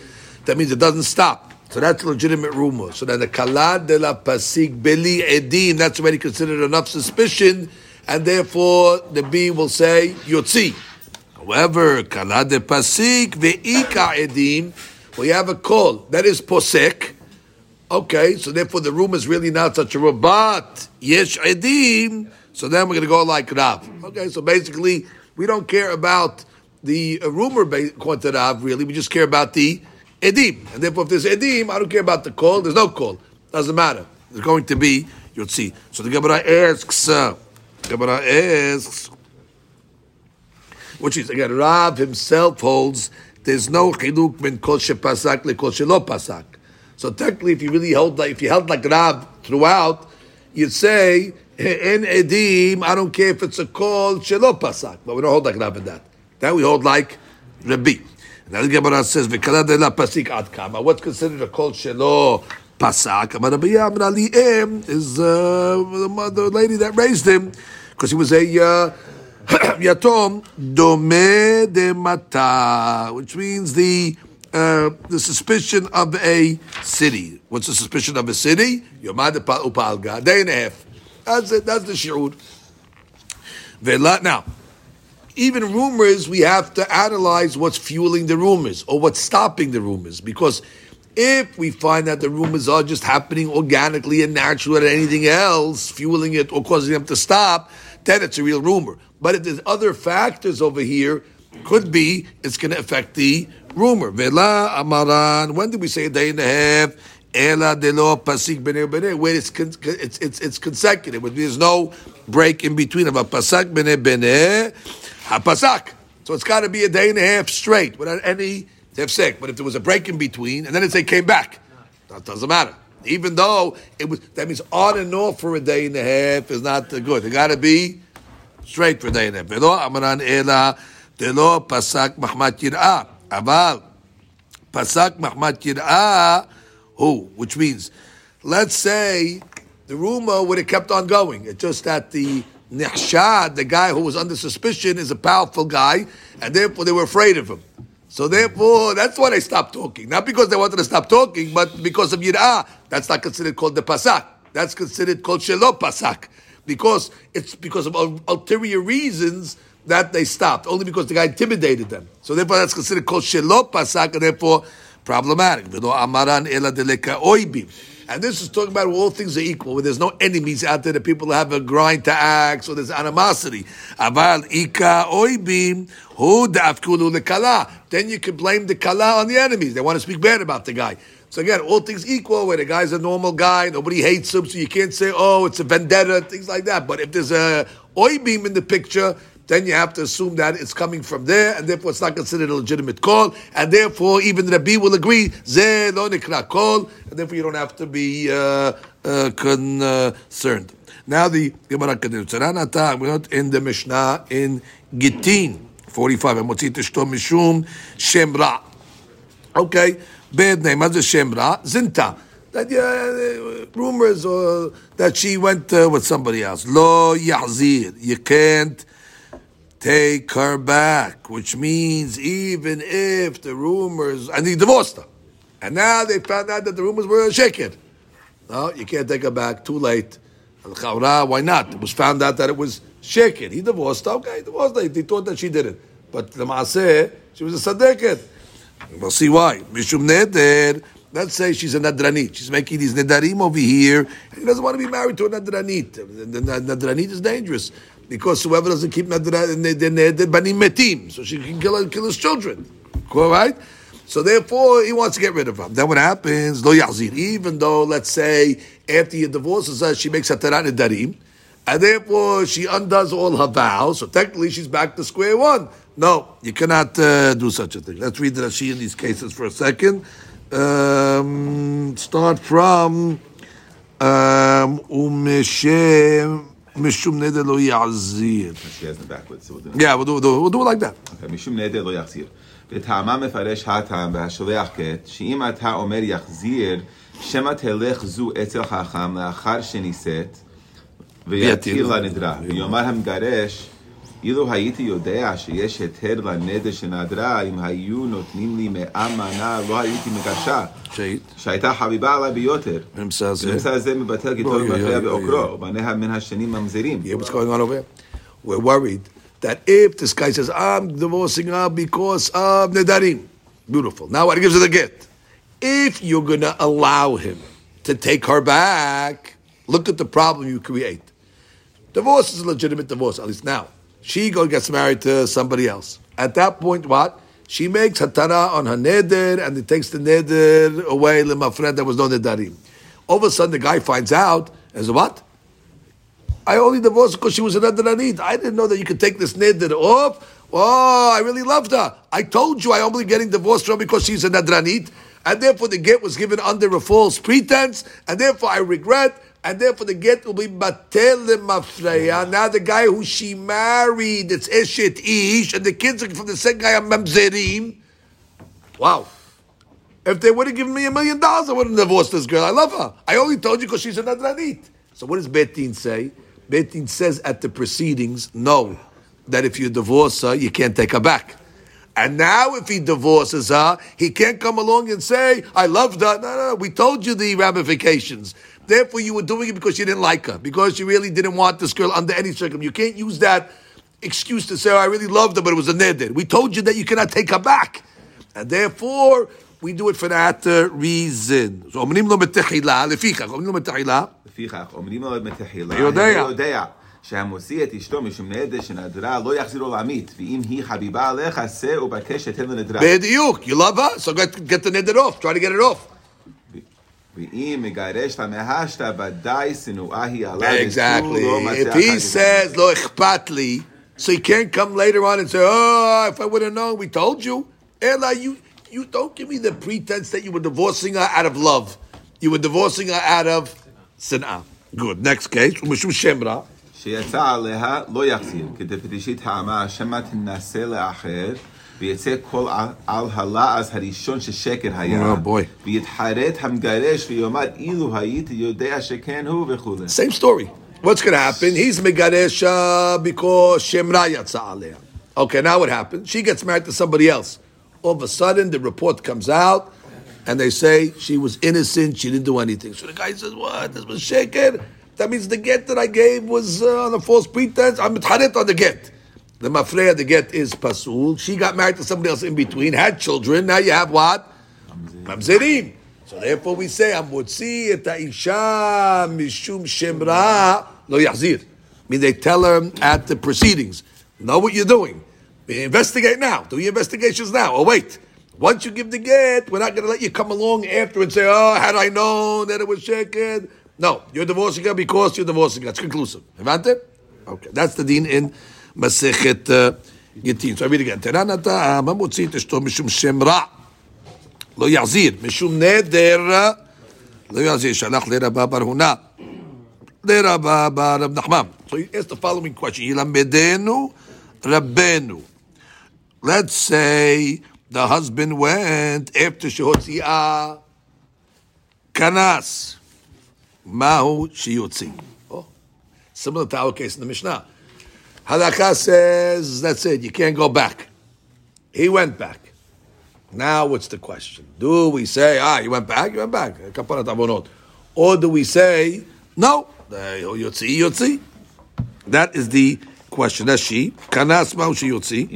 That means it doesn't stop. So that's a legitimate rumor. So then the kala de la pasik beli edim, that's already considered enough suspicion, and therefore the B will say yotzi. However, kala de pasik ve'ika edim, we have a call that is posek. Okay, so therefore the rumor is really not such a robot. Yesh edim. So then we're going to go like Rav. Okay, so basically, we don't care about the uh, rumor quantity Rav, really. We just care about the edim. And therefore, if there's edim, I don't care about the call. There's no call. Doesn't matter. There's going to be Yotzi. So the Gemara asks, uh, Gemara asks, which is, again, Rav himself holds, there's no chiluk min kol shepasak le kol shelo pasak. So technically, if you really held like, if you held like Rav throughout, you'd say, in edim, I don't care if it's a kol shelo pasak. But we don't hold like Rav in that. That we hold like Rabbi. Now the Gemara says, v'kala de la pasik ad kama. What's considered a kol shelo pasak? Rabbi Yamra is uh, the lady that raised him, because he was a uh, yatom dome de mata, which means the uh, the suspicion of a city. What's the suspicion of a city? Yomad upalga, day and a half. That's it. That's the shi'ud. Now, even rumors, we have to analyze what's fueling the rumors or what's stopping the rumors. Because if we find that the rumors are just happening organically and naturally and anything else fueling it or causing them to stop, then it's a real rumor. But if there's other factors over here, could be it's going to affect the rumor. Vela amaran. When did we say a day and a half? Ela de lo pasik b'nei b'nei. Where it's it's it's it's consecutive. But there's no break in between of a pasak b'nei b'nei. Hapasak. So it's got to be a day and a half straight without any tefsek. But if there was a break in between, and then it say came back, that doesn't matter. Even though it was, that means on and off for a day and a half is not good. It got to be straight for a day and a half. Velo amran ela de lo pasak mahmat yir'ah. Aval pasak mahmat yir'ah. Who? Which means, let's say the rumor would have kept on going. It's just that the Nihshad, the guy who was under suspicion, is a powerful guy, and therefore they were afraid of him. So therefore, that's why they stopped talking. Not because they wanted to stop talking, but because of Yir'ah. That's not considered called the Pasak. That's considered called Shelo Pasak. Because it's because of ul- ulterior reasons that they stopped. Only because the guy intimidated them. So therefore, that's considered called Shelo Pasak, and therefore problematic. And this is talking about where all things are equal, where there's no enemies out there that people have a grind to axe, or there's animosity. Then you can blame the kala on the enemies. They want to speak bad about the guy. So again, all things equal, where the guy's a normal guy, nobody hates him, so you can't say, oh, it's a vendetta, things like that. But if there's a oibim in the picture, then you have to assume that it's coming from there, and therefore it's not considered a legitimate call, and therefore even Rabbi will agree, Zeh lo nikra kol, and therefore you don't have to be uh, uh, concerned. Now the Gemara continues. In the Mishnah in Gittin forty-five, Motzi teshto mishum shemra. Okay, bad name. What's shemra? Zinta. That uh, rumors or uh, that she went uh, with somebody else. Lo yahzir. You can't take her back, which means even if the rumors, and he divorced her, and now they found out that the rumors were a shekid. No, you can't take her back, too late. Al-Khawra, why not? It was found out that it was shekid. He divorced her, okay, he divorced her. They thought that she did it. But the Maaseh, she was a sadeket. We'll see why. Mishum neder. Let's say she's a nadranit. She's making these nedarim over here. He doesn't want to be married to a nadranit. The nadranit is dangerous. Because whoever doesn't keep nadra, they're banim metim, so she can kill, kill his children. All right? So therefore, he wants to get rid of him. Then what happens? Lo yahzir. Even though, let's say, after he divorces her, she makes hataran darim, and therefore she undoes all her vows, so technically she's back to square one. No, you cannot uh, do such a thing. Let's read the Rashi in these cases for a second. Um, start from um, Umeshem. Mishum neder lo yahzir. She has them backwards. So we'll do yeah, we'll do, we'll do, we'll do it like that. Okay. Mishum neder lo yahzir. V'ta'ama mefaresh ha'tam v'hasholeach ket she'im ata omer yahzir shema telech zu etzel chacham le'achar sheniset v'yatir la'nedra v'yomar hamgaresh ilu hayiti yodea sheyesh heter la'neder shenadra im hayu notnim li me'amana lo hayiti megasha שהייתה חביבה עליי ביותר. הממצא הזה מבטל גיטור ומפריע בעוקרו, ובניה מן השנים ממזרים. What's going on over here? We're worried that if this guy says, I'm divorcing her because of nedarim. Beautiful. Now what? He gives her the get. If you're going to allow him to take her back, look at the problem you create. Divorce is a legitimate divorce, at least now. She goes gets married to somebody else. At that point, what? She makes hatara on her neder, and it takes the neder away. L'mafred, there was no nedarim. All of a sudden, the guy finds out as what? I only divorced because she was an undernanid. I didn't know that you could take this neder off. Oh, I really loved her. I told you I'm only getting divorced from because she's a nadranit, and therefore the get was given under a false pretense, and therefore I regret, and therefore the get will be batel mafreya. Now the guy who she married, it's eshet ish, and the kids are from the second guy are mamzerim. Wow. If they would have given me a million dollars, I wouldn't have divorced this girl. I love her. I only told you because she's a nadranit. So what does Beit Din say? Beit Din says at the proceedings, no. That if you divorce her, you can't take her back. And now if he divorces her, he can't come along and say, I loved her. No, no, no, we told you the ramifications. Therefore, you were doing it because you didn't like her, because you really didn't want this girl under any circumstance. You can't use that excuse to say, oh, I really loved her, but it was a neder. We told you that you cannot take her back. And therefore, we do it for that uh, reason. So, omnim lo metechila, lefichach, omnim lo metechila. Lefichach, omnim lo metechila. Yodea. שהמוציא את אשתו משום נדר שנדרה לא יחזירו לעמית, ואם היא חביבה עליך, עשה ובקש שתן לנדרה. בדיוק, you love her, so get the neder off, try to get it off. ואם מגרשת מהשתה, ודאי שנואה היא עליו. Exactly, if he says לא אכפת לי, so he can't come later on and say, oh, if I would have known, we told you. Ella, you, you don't give me the pretense that you were divorcing her out of love. You were divorcing her out of sin'ah. Good, next case, ומשום שמרה. שיצא עליה לא יחזיר, כדפרישית העמה, שמא תנסה לאחר, ויצא כל על הלעז הראשון ששקר היה, ויתחרט המגרש ויאמר אילו היית יודע שכן הוא וכו'. Same story. What's going to happen? He's מגרש because שמרה יצא עליה. Okay, now what happens? She gets married to somebody else. All of a sudden, the report comes out, and they say she was innocent, she didn't do anything. So the guy says, what? This was shaken? That means the get that I gave was uh, on a false pretense. I'm mitcharet on the get. The mafreya, the get is pasul. She got married to somebody else in between, had children. Now you have what? Mamzerim. So therefore we say, Amutzi et ha'isha mishum shemra lo yachzir. I mean, they tell her at the proceedings, know what you're doing. We investigate now. Do your investigations now. Oh, wait. Once you give the get, we're not going to let you come along after and say, oh, had I known that it was shaken. No, you're divorcing her because you're divorcing her. It's conclusive. Okay, that's the din in Masichet uh, Gittin. So I read again. Teranata ha'mamutzi t'eshto mishum shemra lo yachzir mishum neder lo yachzir shalach leRabba bar Huna leRabba bar Rav Nachman. So he asked the following question: Yilamedenu Rabbenu. Let's say the husband went after Shehotzi'ah Kanas. Mahu shiyotzi. Oh, similar to our case in the Mishnah. Halakha says, that's it, you can't go back. He went back. Now what's the question? Do we say, ah, you went back, you went back. Kaparat avonot. Or do we say, no, yotzi, yotzi. That is the question. That's she. Kanas mahu shiyotzi.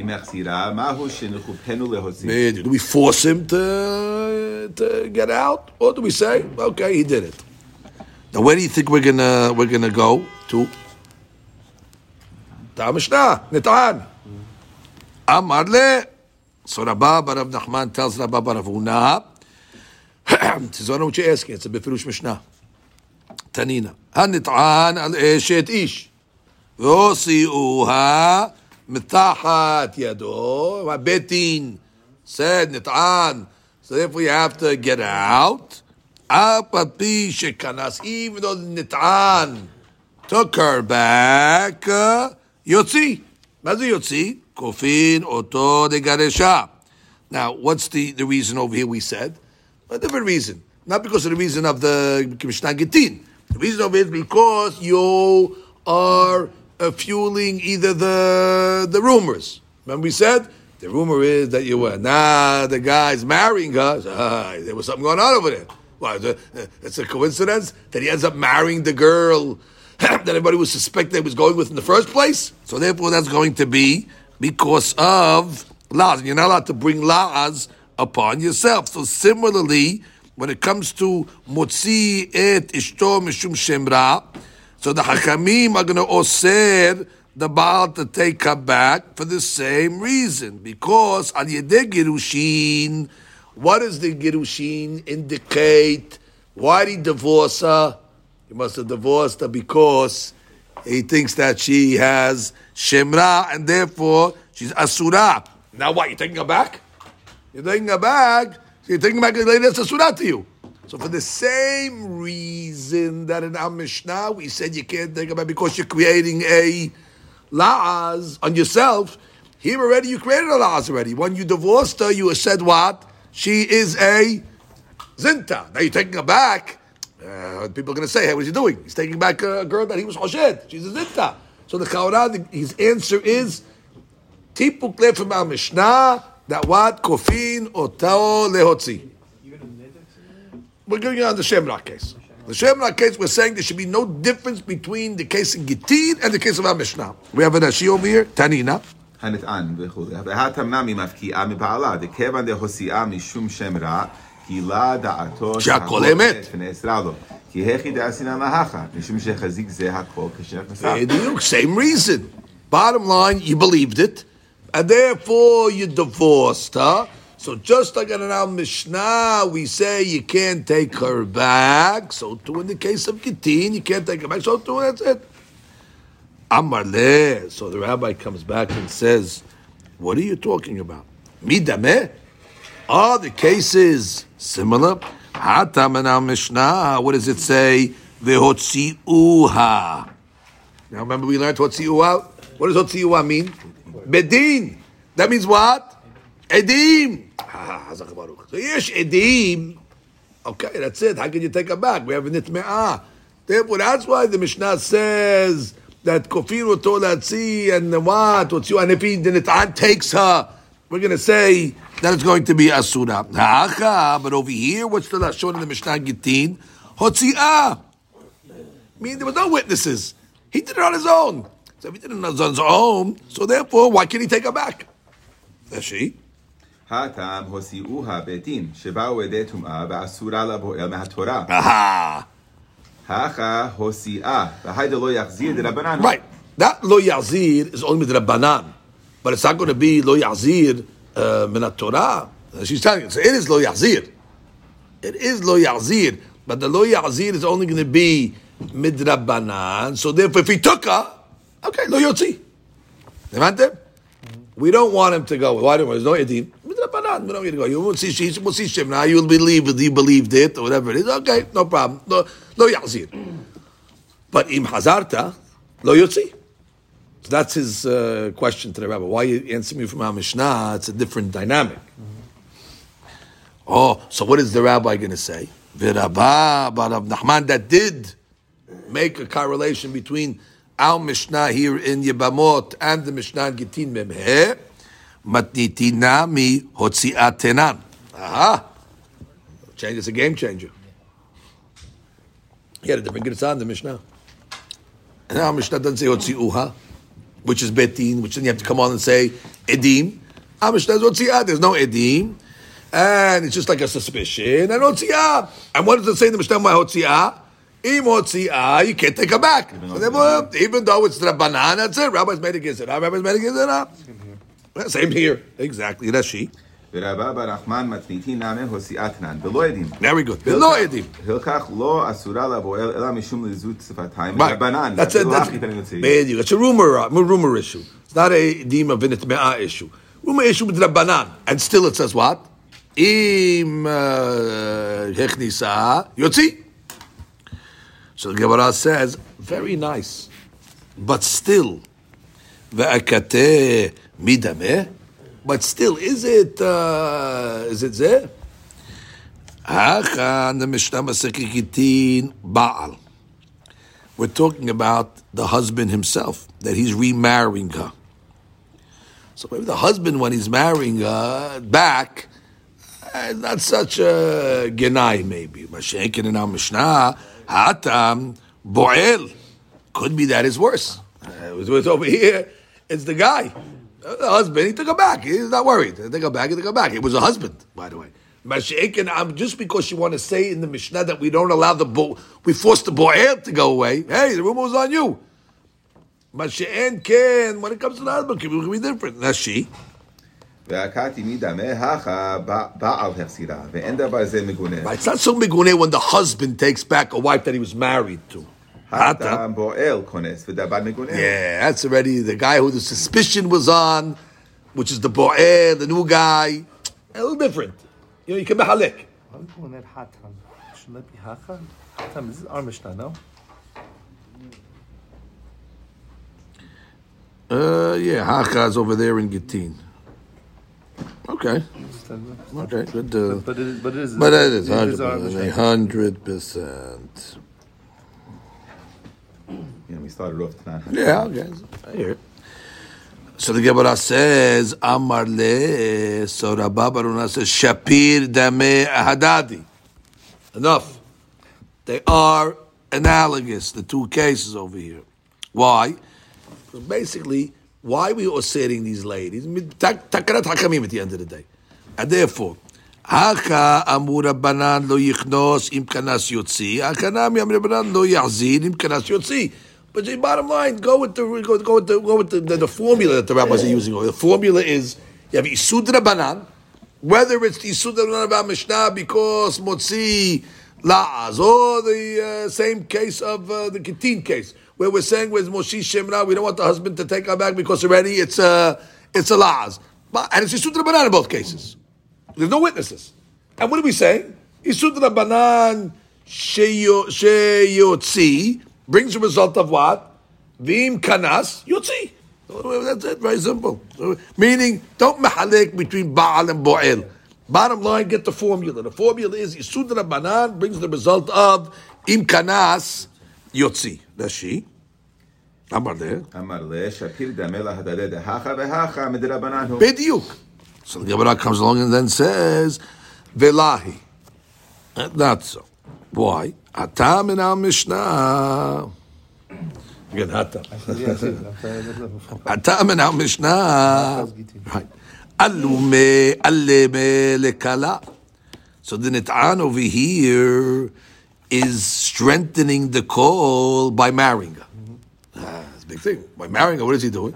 Do we force him to, to get out? Or do we say, okay, he did it. Now, where do you think we're gonna we're gonna go to? Ta Mishnah Nitan Amar le. So Rabbi Rav Nachman tells Rabbi Rav Huna, "This is what you're asking. It's a befirush Mishnah. Tanina han nitan al eshet ish v'rotziu hu mitahat yado." My Beit Din said nitan, so therefore you have to get out. Apapi shekanas, even though Nitan took her back, Yotzi. Mazi Yotzi, Kofin Oto de Garesha. Now, what's the, the reason over here we said? A different reason. Not because of the reason of the Mishnah Gittin. The reason of it is because you are uh, fueling either the, the rumors. Remember we said? The rumor is that you were, nah, the guy's marrying her. So, uh, there was something going on over there. Well, it's a coincidence that he ends up marrying the girl that everybody was suspecting he was going with in the first place. So therefore, that's going to be because of la'az. You're not allowed to bring la'az upon yourself. So similarly, when it comes to motzi et ishto mishum shemra, so the hakamim are going to osir the baal to take her back for the same reason. Because al yedei girushin. What does the Girushin indicate Why did he divorce her? He must have divorced her because he thinks that she has shemra, and therefore she's asura. Now what, you're taking her back? You're taking her back, you're taking her back a lady that's asura to you. So for the same reason that in our Mishnah we said you can't take her back because you're creating a la'az on yourself, here already you created a la'az already. When you divorced her, you said what? She is a zinta. Now you're taking her back. Uh, people are going to say, hey, what is he doing? He's taking back a girl that he was choshed. She's a zinta. So the Chaurah, his answer is, Tipuk le from our Mishnah, that what? Kofin otao lehotzi. We're going on the Shemra case. The Shemra case, we're saying there should be no difference between the case in Gittin and the case of our Mishnah. We have an Rashi over here, Tanina. שהכל אמת. Same reason. Bottom line, you believed it, and therefore you divorced her. So just like in our Mishnah, we say you can't take her back. So too in the case of Gittin, you can't take her back. So too, that's it. Amar le. So the rabbi comes back and says, what are you talking about? Midameh? Are the cases similar? Hatam in our Mishnah, what does it say? V'hotzi'uha. Now remember we learned Hotzi'uha? What does Hotzi'uha mean? Beit Din. That means what? Edim. So yes, Edim. Okay, that's it. How can you take her back? We have a Nitme'ah. Therefore, that's why the Mishnah says that Kofiru Tolatzi and what? Hotzi'uha. And if he didn't, Nitan takes her, we're going to say that it's going to be asura. But over here, what's the Lashon in the Mishnah Gittin? Hotzi'ah. I mean, there was no witnesses. He did it on his own. So if he did it on his own, so therefore, why can't he take her back? That's she. Aha. Right. That lo yazir is only the Rabbanan. But it's not going to be lo yazir min Torah. She's telling us, so it is lo yazir. It is lo yazir, but the lo yazir is only going to be midrabanan. So therefore, if he took her, okay, lo yotzi. We don't want him to go. Why don't we? There's no edim midrabanan. We don't need to go. You won't see. She will see Shimon. Now you'll believe that he believed it or whatever it is. Okay, no problem. Lo, lo yazir. But im hazarta lo yotzi. So that's his uh, question to the rabbi. Why are you answering me from our Mishnah? It's a different dynamic. Mm-hmm. Oh, so what is the rabbi going to say? V'Rabbah, but Rav Nachman that did make a correlation between our Mishnah here in Yebamot and the Mishnah in Gittin Memheh, matnitina mi hotzi'atenan. Aha. Change, it's a game changer. He had a different Gitzah in the Mishnah. And our Mishnah doesn't say hotzi'uha, which is Beit Din, which then you have to come on and say edim. There's no edim, and it's just like a suspicion. And hotzi'ah. And what does it say in the Mishnah? My hotzi'ah, im hotzi'ah, you can't take her back. Even, so though, they, even though it's Rabbanan, that's it. Rabbis made against it. Rabbis made against it. Same here, exactly. That's she. Very good. No edim. That's a, that's, that's a rumor, a rumor issue. It's not a edim of vinitmea issue. Rumor issue with Rabbanan. And still it says what? Im hechnisa yotzi. So the Gemara says, very nice. But still, ve'akate midameh. But still, is it uh, is it there? We're talking about the husband himself, that he's remarrying her. So maybe the husband, when he's marrying her back, uh, not such a genai, maybe. Masichet in our Mishnah, hatam bo'el. Could be that is worse. Uh, it's over here. It's the guy. The husband, he took her back. He's not worried. He took her back, he took her back. It was a husband, by the way. I'm just because you want to say in the Mishnah that we don't allow the bo, we force the bo'el to go away. Hey, the rumor was on you. Mashiach can, when it comes to the husband, can be different. That's she. It's not so meguneh when the husband takes back a wife that he was married to. Yeah, that's already the guy who the suspicion was on, which is the bo'el, the new guy. A little different. You know, you can be halek. Why are we calling that hatam? Shouldn't that be hacham? Hatam, this is our Mishnah, no? Uh, yeah, hacha is over there in Gittin. Okay. Okay, good. Uh, but, but it is. But it is, but it is one hundred percent. Yeah, we started off tonight. Yeah, okay. I hear it. So the Gemara says, Amar le, so Rabbi Baruna says, Shapir Dameh Hadadi. Enough. They are analogous, the two cases over here. Why? Because basically, why are we osserting these ladies? Takarat hakamim at the end of the day. And therefore, Haka amur Rabbanan lo yichnos im kanas yotzi. Hakanami amur Rabbanan lo yachzin im kanas yotzi. But the bottom line, go with the go, go with the go with the, the, the formula that the rabbis are using. The formula is you have isud Rabbanan, whether it's the isud Rabbanan of our Mishnah because motzi laaz, or the uh, same case of uh, the Gittin case where we're saying with Moshe Shemra we don't want the husband to take her back because already it's a it's a laaz, and it's isud Rabbanan in both cases. There's no witnesses, and what do we say? Isud Rabbanan sheyotzi. Brings the result of what? Vim kanas yotzi. That's it. Very simple. So, meaning, don't mehalik between Baal and Bo'el. Bottom line, get the formula. The formula is Isud Rabbanan brings the result of im kanas yotzi. That's she. Amar le. Amar le. Shapir damela hadadeh hacha vehacha mid Rabbanan hu. Bediuk. So the Gemara comes along and then says, velahi. Not so. Why? Hatam in our Mishnah. Again, Hatam. Hatam in our Mishnah. Right. Alume, aleme, lekala. So the Nit'an over here is strengthening the call by marrying her. Uh, that's a big thing. By marrying her, what is he doing?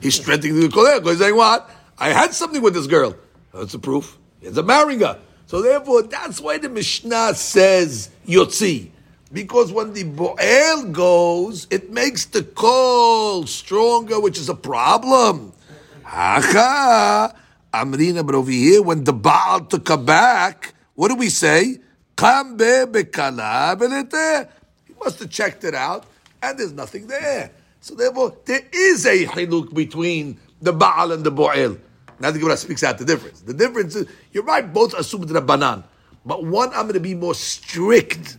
He's strengthening the call. He's saying, what? I had something with this girl. That's the proof. He's a marrying her. So therefore, that's why the Mishnah says Yotzi. Because when the Bo'el goes, it makes the call stronger, which is a problem. Hacha, Amrina, but over here, when the Baal took her back, what do we say? Kambe bekala belete. He must have checked it out, and there's nothing there. So therefore, there is a hiluk between the Baal and the Bo'el. Now the Gemara speaks out the difference. The difference is, you're right, both are subud Rabbanan. But one, I'm going to be more strict.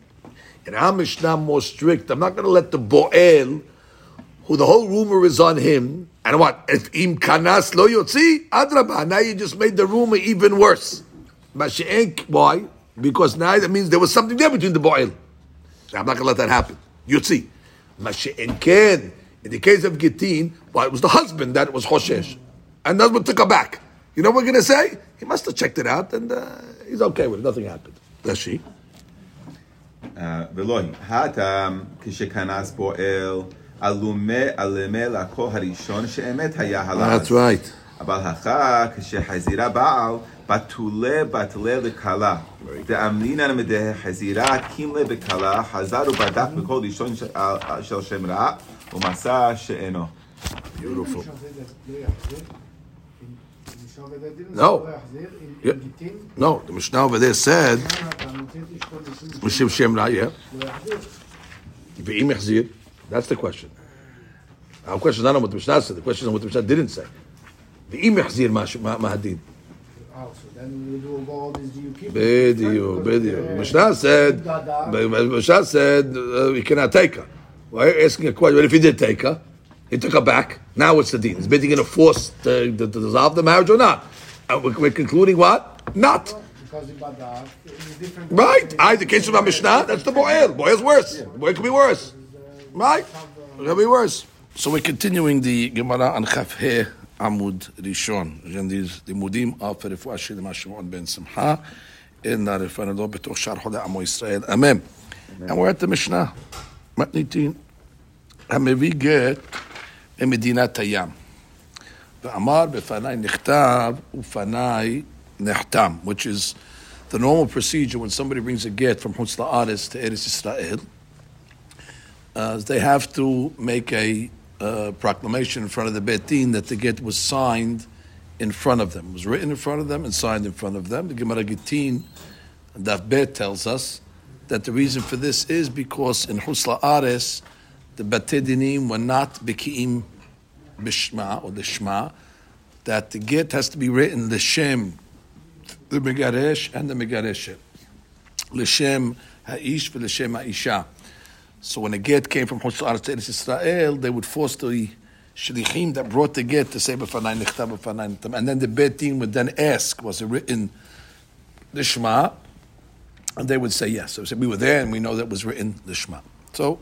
And our Mishnah more strict. I'm not going to let the Bo'el, who the whole rumor is on him, and what? If im kanas lo yotzi, adrabah. Now you just made the rumor even worse. Why? Because now that means there was something there between the Bo'el. Now I'm not going to let that happen. Yotzi. In the case of Gittin, well, it was the husband that was Hoshesh. And that's what took her back. You know what we're going to say? He must have checked it out, and uh, he's okay with it. Nothing happened. That's she. Velohi hatam kishekanas bo'el alume aleme la ko harishon she'emet hayahalas. That's right. Abal hacha kishehazira baal batule batule lekala de'amlinan medeh hazira kimle bekala hazaru badak mikol rishon shel shemra umasa she'eno. Beautiful. No, yeah. No. The Mishnah over there said, "Mishiv Shemra." Yeah. That's the question. Our question is not on what the Mishnah said. The question is on what the Mishnah didn't say. V'im yachzir mahadid. Oh, so then we do all this. Do you keep it? B'diyu, b'diyu. Mishnah said. Mishnah said uh, we cannot take her. Why well, asking a question? Well, if he did take her. He took her back. Now what's the deal? Is Beit Din going to force to dissolve the marriage or not? And we're, we're concluding what? Not. Because he got that. Right. I, the case of our Mishnah, that's the Bo'el. Bo'el's worse. Yeah. Bo'el could be worse. Right. It could be worse. So we're continuing the Gemara on Chaf He Amud Rishon. Again, these the Mudim are for Refuah Shil Mashimon Ben Simcha. In the Refuah Nado B'toch Shar Hoda Amo Yisrael. Amen. And we're at the Mishnah. Matnitin. And we get... Medina Tayam. Amar b'fanai nichtav ufanai nechtam, which is the normal procedure when somebody brings a get from Chutz La'aretz to Eretz Yisrael. Uh, they have to make a uh, proclamation in front of the Beit Din that the get was signed in front of them. It was written in front of them and signed in front of them. The Gemara Gittin, Daf Bet, tells us that the reason for this is because in Chutz La'aretz, the Batei Dinim were not Biki'im Bishma or the Shema, that the get has to be written L'Shem, the Megaresh and the Megareshet. L'Shem Ha'ish v'L'Shem Ha'isha. So when a get came from Chutz La'aretz to Eretz Yisrael, they would force the shlichim that brought the get to say b'fanai nichtav b'fanai nichtav, and then the Beit Din would then ask, was it written the Shema? And they would say yes. So we were there and we know that was written the Shema. So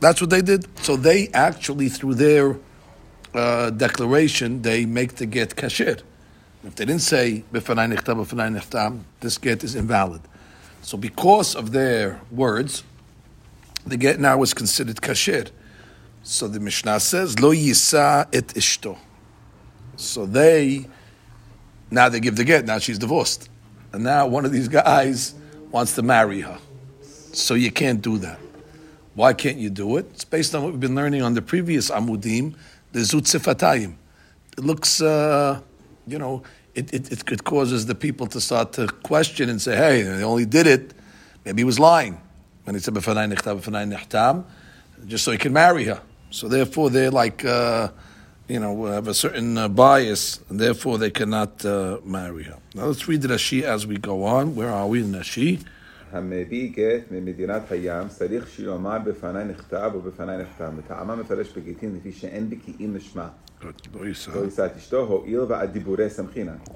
that's what they did. So they actually, through their uh, declaration, they make the get kasher. If they didn't say b'fanai nichtav b'fanai nichtav, this get is invalid. So because of their words, the get now is considered kasher. So the Mishnah says, lo yisa et ishto. So they, now they give the get, now she's divorced. And now one of these guys wants to marry her. So you can't do that. Why can't you do it? It's based on what we've been learning on the previous Amudim, the Zutzifatayim. It looks, uh, you know, it, it, it causes the people to start to question and say, hey, they only did it. Maybe he was lying. When he said, b'fanai nichtav, b'fanai nichtam, just so he can marry her. So therefore, they're like, uh, you know, have a certain uh, bias, and therefore they cannot uh, marry her. Now let's read Rashi as we go on. Where are we in Rashi?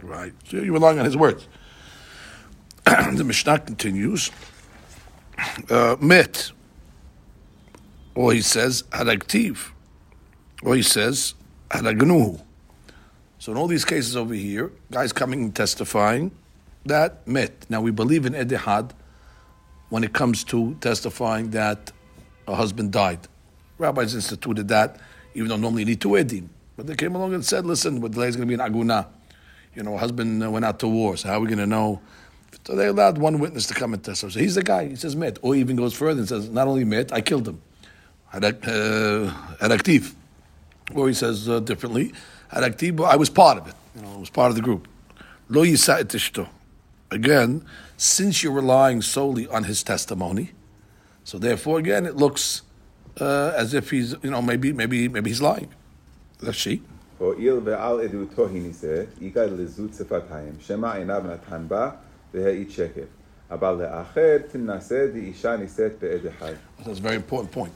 Right. So you're relying on his words. The Mishnah continues. Uh, met, or he says haragtiv, or he says haragnuhu. So in all these cases over here, guys coming and testifying that met. Now we believe in edihad when it comes to testifying that a husband died. Rabbis instituted that, even though normally you need two edim, but they came along and said, "Listen, the lady's going to be an aguna. You know, husband went out to war, so how are we going to know?" So they allowed one witness to come and testify. So he's the guy. He says, met. Or he even goes further and says, not only met, I killed him. Haraktiv. Or he says uh, differently, Haraktiv, I was part of it. You know, I was part of the group. Lo yisa et ishto. Again, since you're relying solely on his testimony, so therefore, again, it looks uh, as if he's, you know, maybe maybe, maybe he's lying. That's she. That's a very important point.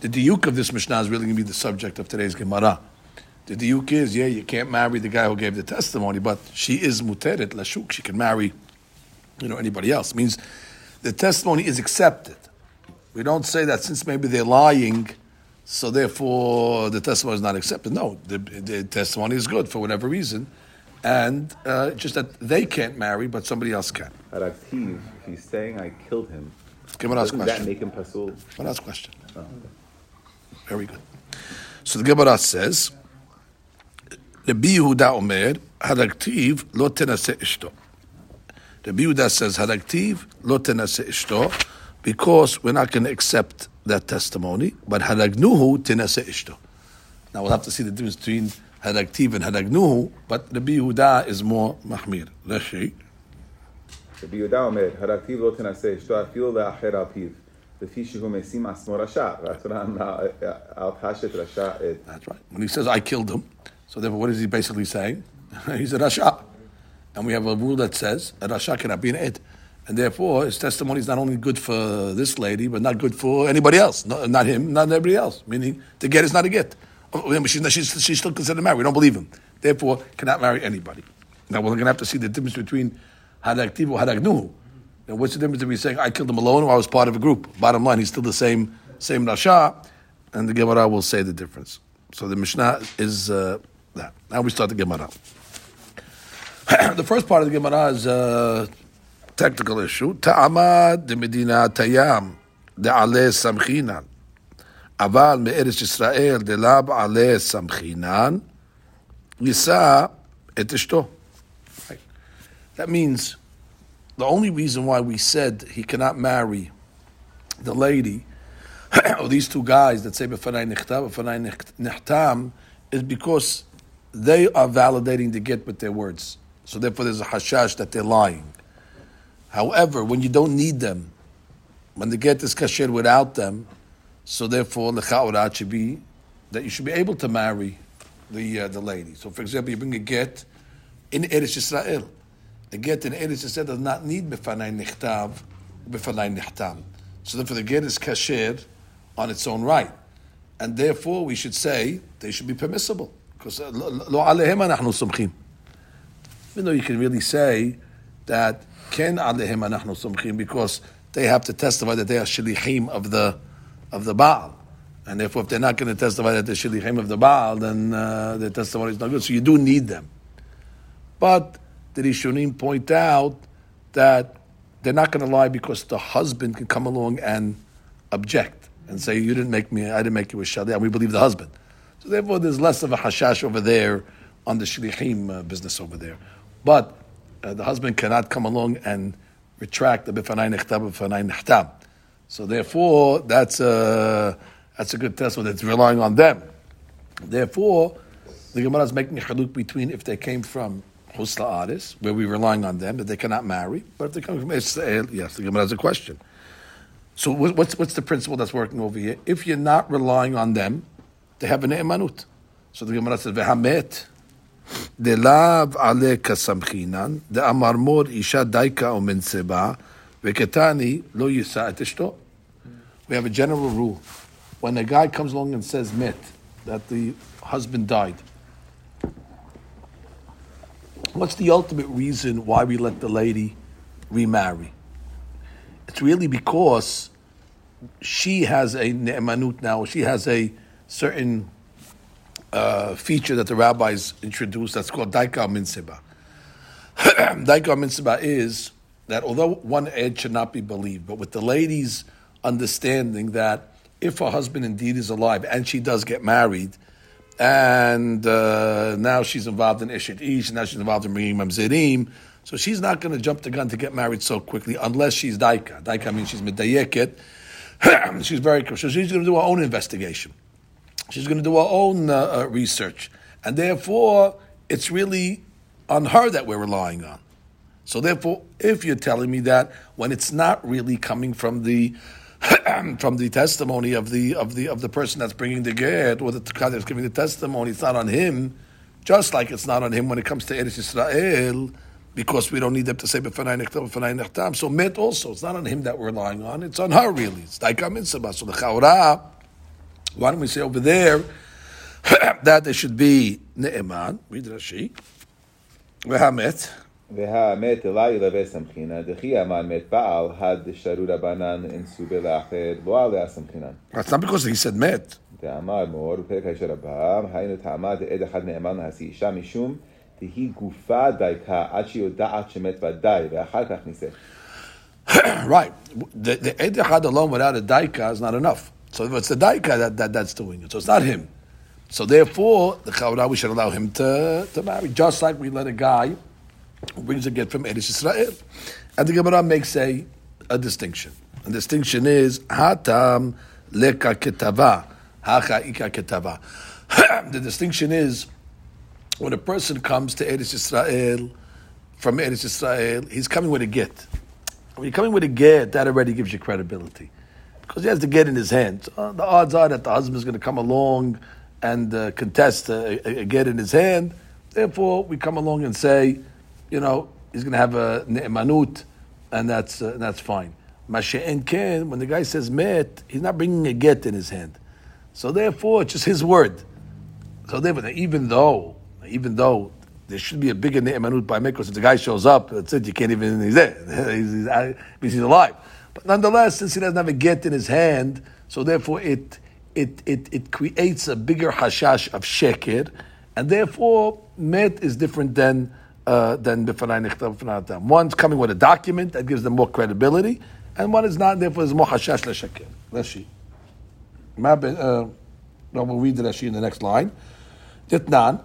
The diuk of this Mishnah is really going to be the subject of today's Gemara. The diuk is, yeah, you can't marry the guy who gave the testimony, but she is muteret lashuk. She can marry, you know, anybody else. It means the testimony is accepted. We don't say that since maybe they're lying, so therefore the testimony is not accepted. No, the, the testimony is good for whatever reason. And uh, just that they can't marry, but somebody else can. Haraktiv, if he's saying I killed him, doesn't that make him pasul? Gemara's question. Oh, okay. Very good. So the Gemara says, Rabbi Yehuda omer, haraktiv lo tenase ishto. Rabbi Yehuda says, haraktiv lo tenase ishto, because we're not going to accept that testimony, but haragnuhu tenase ishto. Now we'll have to see the difference between Haraktiv and Haragnuhu, but Rabbi Yehuda is more Mahmir. Rashi. Rabbi Yehuda omer, Haraktiv lo tenaseh ishto afilu le'acher alpiv, lefi shehu mesim asmo rasha, v'atran al-hashet rasha ed. That's right. When he says, I killed him, so therefore what is he basically saying? He's a rasha. And we have a rule that says, a rasha cannot be an ed. And therefore, his testimony is not only good for this lady, but not good for anybody else. Not, not him, not everybody else. Meaning, the get is not a get. She's, she's, she's still considered married. We don't believe him. Therefore, cannot marry anybody. Now, we're going to have to see the difference between Haraktiv or Haragnuhu. Now, what's the difference between saying, I killed him alone, or I was part of a group? Bottom line, he's still the same same Rasha, and the Gemara will say the difference. So the Mishnah is uh, that. Now we start the Gemara. The first part of the Gemara is a technical issue. Ta'amad de Medina Tayam de Ale Samchinan. Aval me'eretz Yisrael delab ale samchinan Yisa et ishto. That means the only reason why we said he cannot marry the lady or these two guys that say b'fanai nechtam, b'fanai nechtam is because they are validating the get with their words. So therefore there's a hashash that they're lying. However, when you don't need them, when the get is kasher without them, so therefore l'cha'orah should be that you should be able to marry the uh, the lady. So for example, you bring a get in Eretz Yisrael. The get in Eretz Yisrael does not need b'fanai nechtav, b'fanai nechtam. So therefore the get is kasher on its own right. And therefore we should say they should be permissible. Because lo alehim anachnu somchim. Even though you can really say that ken alehim anachnu somchim because they have to testify that they are shilichim of the of the Baal. And therefore if they're not going to testify that they're shilichim of the Baal, then uh, their testimony is not good. So you do need them. But the Rishonim point out that they're not going to lie because the husband can come along and object and say, you didn't make me, I didn't make you a shaliach, and we believe the husband. So therefore there's less of a hashash over there on the shilichim uh, business over there. But uh, the husband cannot come along and retract the b'fanai nechtam, b'fanai nechtam. So therefore that's a, that's a good testament that's relying on them. Therefore the Gemara is making a haluk between if they came from Chutz la'aretz, where we're relying on them, that they cannot marry. But if they come from Israel, yes, the Gemara has a question. So what's what's the principle that's working over here? If you're not relying on them, they have an emanut. So the Gemara says, "V'hamet delav ale kasamchinan de'amar mor isha daika omenseba v'ketani lo yisa etishto." We have a general rule: when a guy comes along and says "met," that the husband died. What's the ultimate reason why we let the lady remarry? It's really because she has a ne'emanut now. She has a certain uh, feature that the rabbis introduced that's called daika minseba. Daika minseba is that although one edge should not be believed, but with the lady's understanding that if her husband indeed is alive and she does get married, and uh, now she's involved in eshet ish, and now she's involved in bringing mamzerim. So she's not going to jump the gun to get married so quickly unless she's daika. Daika means she's medayeket. She's very crucial. So she's going to do her own investigation. She's going to do her own uh, research. And therefore, it's really on her that we're relying on. So therefore, if you're telling me that when it's not really coming from the from the testimony of the of the of the person that's bringing the get or the guy that's giving the testimony, it's not on him. Just like it's not on him when it comes to Eretz Yisrael, because we don't need them to say b'fanai nechtam, b'fanai nechtam. So met also, it's not on him that we're relying on. It's on her really. It's daika minseba. So the chaura. Why don't we say over there that there should be ne'eman? Read Rashi. Vehamet. והאמת לא ילווה סמכינן, דכי האמת בעל had שרו רבנן אינסובה לאחר, לא עליה סמכינן. That's not because he said מת. דאמר מור, ופרק הישר הבא, היינו טעמה דעד אחד נאמן להשיא אישה משום, תהי גופה דייקה עד שיודעת שמת ודאי, ואחר כך ניסה. Right. The עד אחד alone without a daika is not enough. So it's the daika that, that, that's doing it. So it's not him. So therefore, the chaura, we should allow him to, to marry, just like we let a guy who brings a get from Eretz Yisrael. And the Gemara makes a, a distinction. And the distinction is, hatam leka ketava, hacha ika ketava. The distinction is, when a person comes to Eretz Yisrael, from Eretz Yisrael, he's coming with a get. When you're coming with a get, that already gives you credibility. Because he has the get in his hand. So the odds are that the husband's going to come along and uh, contest a, a, a get in his hand. Therefore, we come along and say, you know, he's going to have a ne'emanut, and that's uh, that's fine. Mashe'en ken, when the guy says met, he's not bringing a get in his hand. So therefore, it's just his word. So therefore, even though, even though there should be a bigger ne'emanut by Mekos, if the guy shows up, that's it, you can't even, he's there. he's, he's, he's, he's alive. But nonetheless, since he doesn't have a get in his hand, so therefore it it it, it creates a bigger hashash of sheker, and therefore met is different than Uh, then one's coming with a document that gives them more credibility, and one is not. Therefore, there's more hashash l'shakir. Rashi, uh, no, we'll read the Rashi in the next line. Ditnan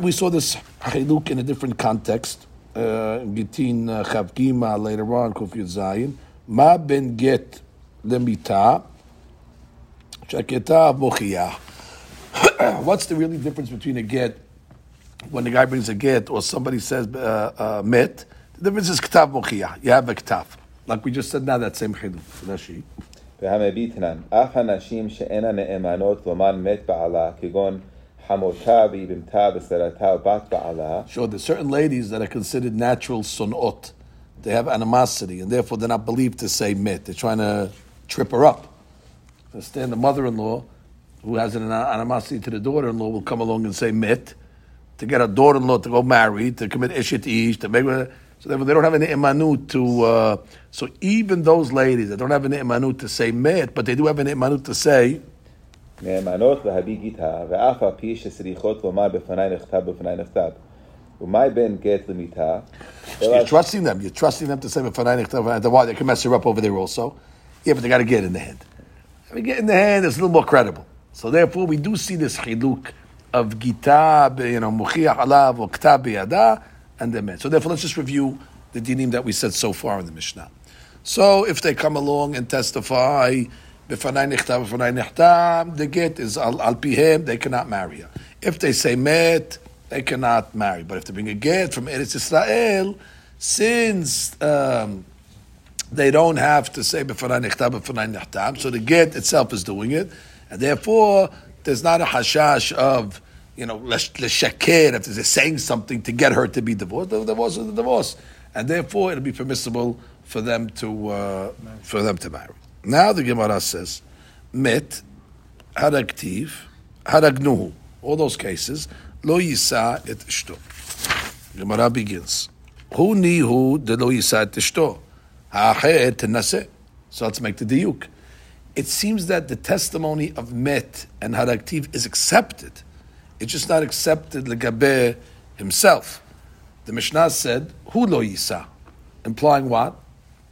We saw this Chiluk in a different context. Gittin uh, Chavgima later on, Kuf Yud Zayin. Ma ben get lemita shaketa bochiyah. What's the really difference between a get when the guy brings a get or somebody says uh, uh, met? The difference is k'tav bochiyah. You have a k'tav, like we just said now. That same Chiluk Rashi. Sure, there's certain ladies that are considered natural sunot. They have animosity, and therefore they're not believed to say mit. They're trying to trip her up. Understand, the mother-in-law, who has an animosity to the daughter-in-law, will come along and say mit, to get her daughter-in-law to go marry, to commit eshet ish, to make her... So therefore they don't have any imanut to... Uh, so even those ladies that don't have any imanut to say mit, but they do have any imanut to say... נאמנות להביא גיטה, ואף על פי שצריכות לומר בפני נכתב, בפני נכתב. ומאי בין גט למיטה. You're trusting them. You're trusting them to say בפני נכתב, בפני נכתב. Why? They can mess her up over there also. Yeah, but they got to get in the hand. I mean, get in the hand is a little more credible. So therefore, we do see this chiluk of gita, you know, muchiyach alav, or k'tav b'yada, and the men. So therefore, let's just review the dinim that we said so far in the Mishnah. So if they come along and testify... The get is al pihem, they cannot marry her. If they say met, they cannot marry. But if they bring a get from Eretz Israel, since um, they don't have to say b'fanai nechtam, b'fanai nechtam, so the get itself is doing it, and therefore there's not a hashash of, you know, l'shakir, if they're saying something to get her to be divorced, the divorce is the divorce, and therefore it'll be permissible for them to uh, for them to marry. Now the Gemara says, met, haragtiv, haragnuhu. All those cases, lo yisa et ishto. Gemara begins. Hu nihu de lo yisa et ishto. Ha'achet nase. So let's make the diuk. It seems that the testimony of met and haragtiv is accepted. It's just not accepted legabe himself. The Mishnah said, hu lo yisa. Implying what?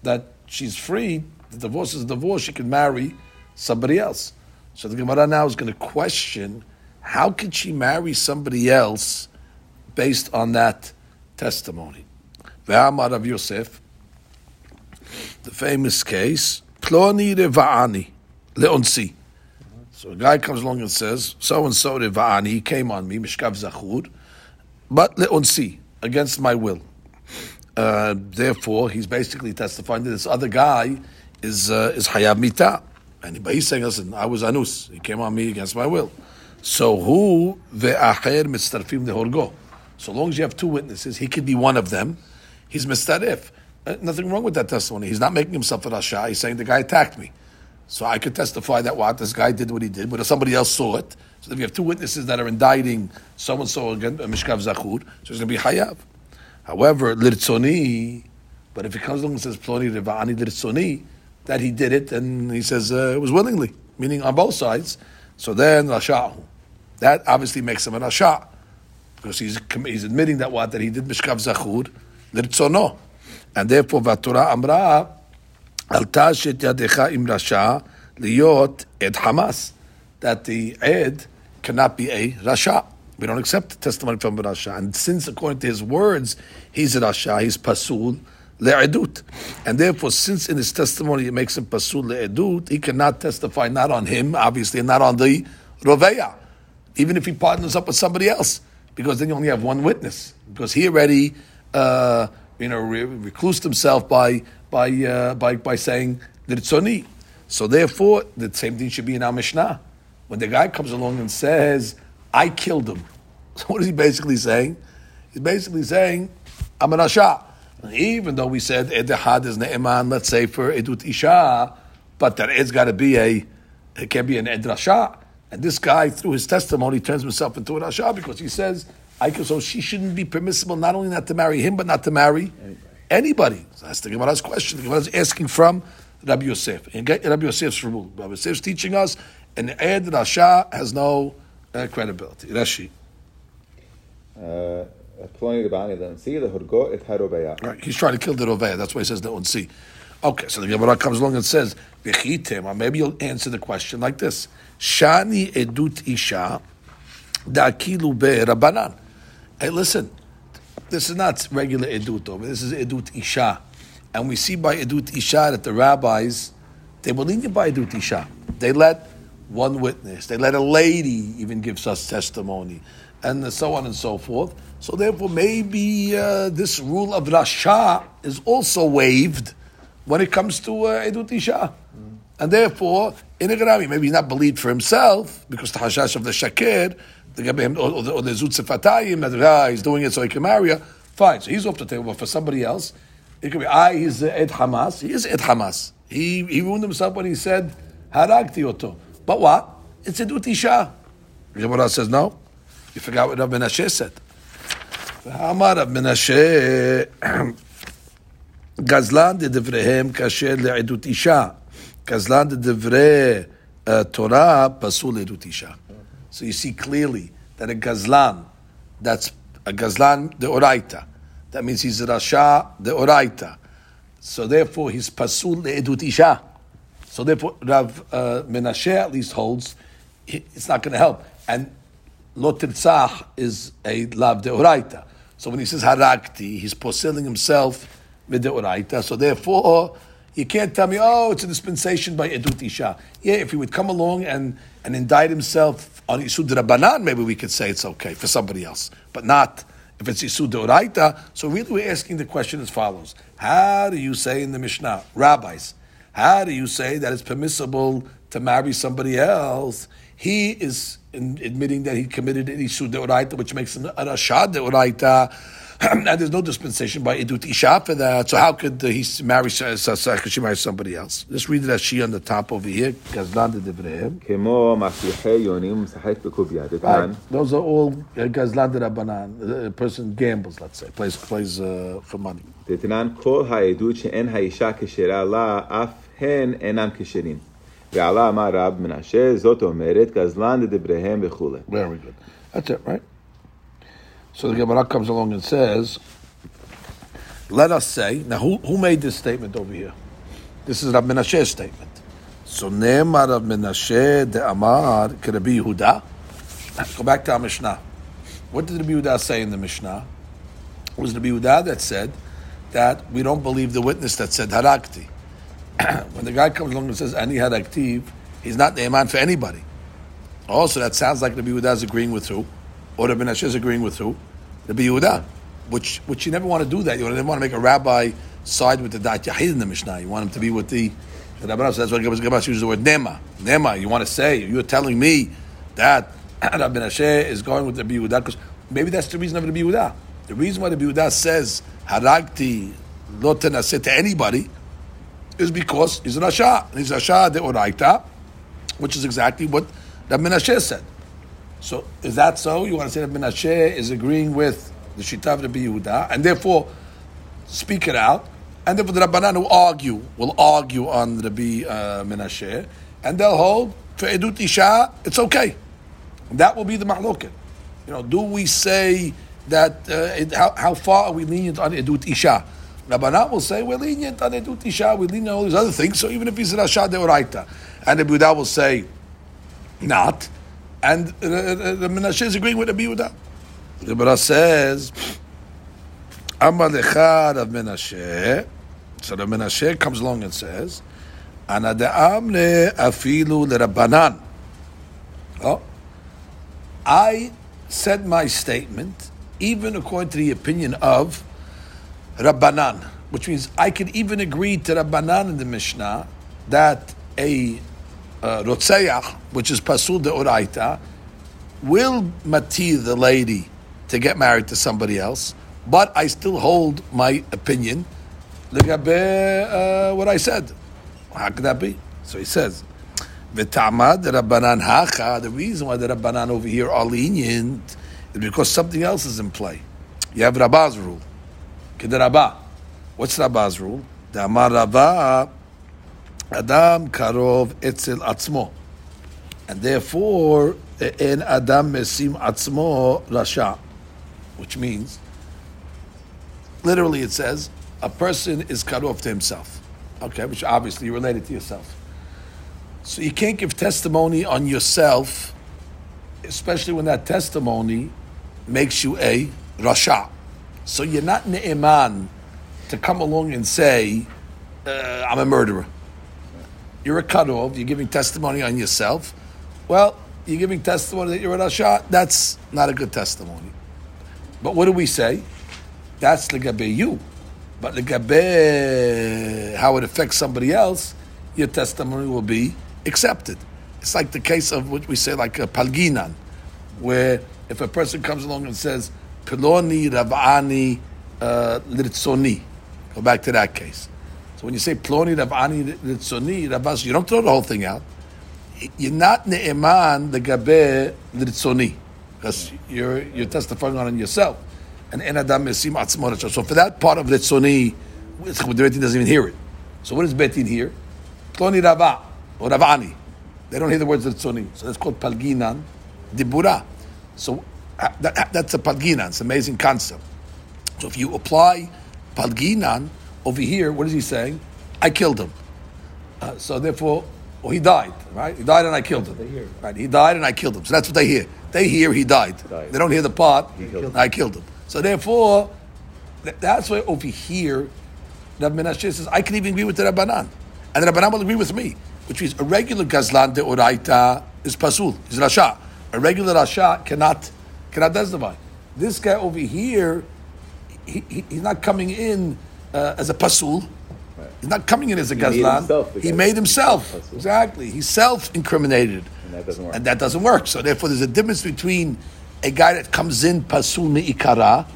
That she's free. The divorce is a divorce, she can marry somebody else. So the Gemara now is going to question, how can she marry somebody else based on that testimony? Ve'amar Rav Yosef, the famous case, Ploni reva'ani, le'onsi. So a guy comes along and says, so-and-so reva'ani, he came on me, mishkav zachur, but le'onsi, against my will. Uh, therefore, he's basically testifying that this other guy is uh, is Hayab Mita. And he's saying, listen, I was Anus. He came on me against my will. So who ve'acher mistarfim dehorgo? So long as you have two witnesses, he could be one of them. He's mistarif. Uh, nothing wrong with that testimony. He's not making himself a rasha. He's saying the guy attacked me. So I could testify that what this guy did what he did, but if somebody else saw it. So if you have two witnesses that are indicting so-and-so against uh, Mishkav Zakhur, so it's going to be Hayab. However, lirtzoni, but if he comes along and says ploni reva'ani lirtzoni, that he did it, and he says uh, it was willingly, meaning on both sides. So then rashahu, that obviously makes him a rasha, because he's he's admitting that what that he did mishkav zachur lirtzono, and therefore vatura amra al tashet yadecha im rasha liyot ed hamas, that the ed cannot be a rasha. We don't accept the testimony from Rasha. And since, according to his words, he's Rasha, he's Pasul Le'edut. And therefore, since in his testimony it makes him Pasul Le'edut, he cannot testify not on him, obviously, and not on the Roveya, even if he partners up with somebody else, because then you only have one witness. Because he already, uh, you know, reclused himself by by uh, by by saying Litzoni. So therefore, the same thing should be in our Mishnah. When the guy comes along and says, I killed him. So what is he basically saying? He's basically saying, I'm an Asha. Even though we said, Edehad is Ne'eman, let's say for Edut Isha, but that it's got to be a, it can be an Edrasha. And this guy, through his testimony, turns himself into an Asha because he says, I killed, so she shouldn't be permissible not only not to marry him, but not to marry anybody. anybody. So that's the Gemara's question. The Gemara's asking from Rabbi Yosef. And Rabbi Yosef's rule. Rabbi Yosef's teaching us, an Edrasha has no Uh, credibility. Rashi. Uh, right, he's trying to kill the Roveya. That's why he says the Unsi. Okay, so the Gemara comes along and says, or maybe you'll answer the question like this. Shani edut isha Da'akilu be'rabanan. Hey, listen, this is not regular edut, but this is edut isha. And we see by edut isha that the rabbis, they believe it by edut isha. They let one witness, they let a lady even give such testimony, and so on and so forth. So therefore, maybe uh, this rule of rasha is also waived when it comes to uh, edut isha. Mm. And therefore, in a Garami, maybe he's not believed for himself, because the hashash of the shakir, the Gabim, or the, the Zutze Fatayim, that ah, he's doing it so he can marry her. Fine, so he's off the table. But for somebody else, it could be, ah, he's Ed Hamas. He is Ed Hamas. He he ruined himself when he said, Haragti oto. But what? It's edut isha. Gemara says, no. You forgot what Rav Minasheh said. Amar Rav Minasheh, Gazlan de Devrehem kasher le'edut isha. Gazlan de Devre Torah pasul le'edut isha. So you see clearly that a gazlan, that's a gazlan de oraita. That means he's a rasha de oraita. So therefore he's pasul le'edut isha. So therefore Rav uh, Menashe at least holds, it's not going to help. And lo tirzah is a lav de oraita. So when he says harakti, he's poseling himself mid de oraita. So therefore you can't tell me, oh, it's a dispensation by edut isha. Yeah, if he would come along and, and indict himself on Yisud Rabbanan, maybe we could say it's okay for somebody else, but not if it's Yisud Doraita. So really we're asking the question as follows. How do you say in the Mishnah, rabbis, how do you say that it's permissible to marry somebody else? He is in, admitting that he committed an Yisud Doraita, which makes him a Rashad Doraita, and there's no dispensation by Edut Isha for that, so how could he marry, could she marry somebody else? Let's read it as she on the top over here. Right. Those are all Gazlan de Rabbanan. A person gambles, let's say, plays plays uh, for money. Very good. That's it, right? So the Gemara comes along and says, let us say, now who, who made this statement over here? This is Rav Menasheh's statement. So Ne'emar Rav Menasheh de'amar k'Rabbi Yehuda. Go back to our Mishnah. What did Rabbi Yehuda say in the Mishnah? It was Rabbi Yehuda that said that we don't believe the witness that said harakti. When the guy comes along and says, ani haraktiv, he's not the iman for anybody. Also, that sounds like Rabbi Yehuda is agreeing with who? Or Rabbi Menashe is agreeing with who? Rabbi Yehuda, which which you never want to do that. You never want to make a rabbi side with the Dat Yahid in the Mishnah. You want him to be with the Rabbanah. So that's why Gemara uses the word Nema. Nema, you want to say, you're telling me that Rabbi Menashe is going with Rabbi Yehuda, because maybe that's the reason of Rabbi Yehuda. The reason why Rabbi Yehuda says, Haragti lo tenaseh to anybody, is because he's an Asha. And he's Asha de Oraita, which is exactly what Rabbi Menashe said. So is that so? You want to say that Menashe is agreeing with the Shita of Rabbi Yehuda, and therefore speak it out, and therefore the Rabbanan who argue will argue on Rabbi uh, Menashe, and they'll hold for edut isha it's okay. And that will be the mahloket. You know, do we say that uh, it, how, how far are we lenient on edut isha? Rabbanan will say we're lenient on edut isha, we lenient on all these other things. So even if he's rasha deoraita, and Rabbi Yehuda will say not. And uh, uh, the Menashe is agreeing with Rabbi Yehuda. The Gemara says, "Amar lecha Rav Menashe." So the Menashe comes along and says, "Ana de'am le afilu leRabbanan." Oh, I said my statement even according to the opinion of Rabbanan, which means I could even agree to Rabbanan in the Mishnah that a Uh, Rotseyach, which is Pasul de Oraita, will mati the lady to get married to somebody else, but I still hold my opinion. Uh, what I said. How could that be? So he says, V'tamad Rabbanan hacha, the reason why the Rabbanan over here are lenient is because something else is in play. You have Rabba's rule. Kedarabah. What's Rabba's rule? Damar Rabbah Adam karov etzel atzmo, and therefore en Adam mesim atzmo rasha, which means literally it says a person is karov to himself. Okay, which obviously you related to yourself. So you can't give testimony on yourself especially when that testimony makes you a rasha. So you're not ne'eman to come along and say, uh, I'm a murderer. You're a cut-off, you're giving testimony on yourself. Well, you're giving testimony that you're a rasha, that's not a good testimony. But what do we say? That's legabei you. But legabei how it affects somebody else, your testimony will be accepted. It's like the case of what we say, like a palginan, where if a person comes along and says, Piloni, Rav'ani, uh, Litzoni. Go back to that case. So when you say Piloni, Rav'ani, Litzoni, Rav'as, you don't throw the whole thing out. You're not ne'eman, the gabe, Litzoni. Because you're, you're testifying on yourself. And en adam esim atzmo. So for that part of Litzoni, the Beit Din doesn't even hear it. So what is Beit Din here? Piloni, Rav'a, or Rav'ani. They don't hear the words of Tzoni. So that's called Palginan Dibura. So that, that's a Palginan. It's an amazing concept. So if you apply Palginan over here, what is he saying? I killed him. Uh, so therefore, oh, he died, right? He died and I killed him. They hear. Right? He died and I killed him. So that's what they hear. They hear he died. He died. They don't hear the part, he killed I killed him. So therefore, that's why over here, Rav Minasheh says, I can even agree with the Rabbanan. And the Rabbanan will agree with me. Which means a regular gazlan de oraita is pasul, is rasha. A regular rasha cannot cannot testify. This guy over here, he, he, he's not coming in uh, as a pasul. Right. He's not coming in as a he gazlan. Made himself, he made himself exactly. He self-incriminated, and that doesn't work. And that doesn't work. So therefore, there's a difference between a guy that comes in pasul meikara.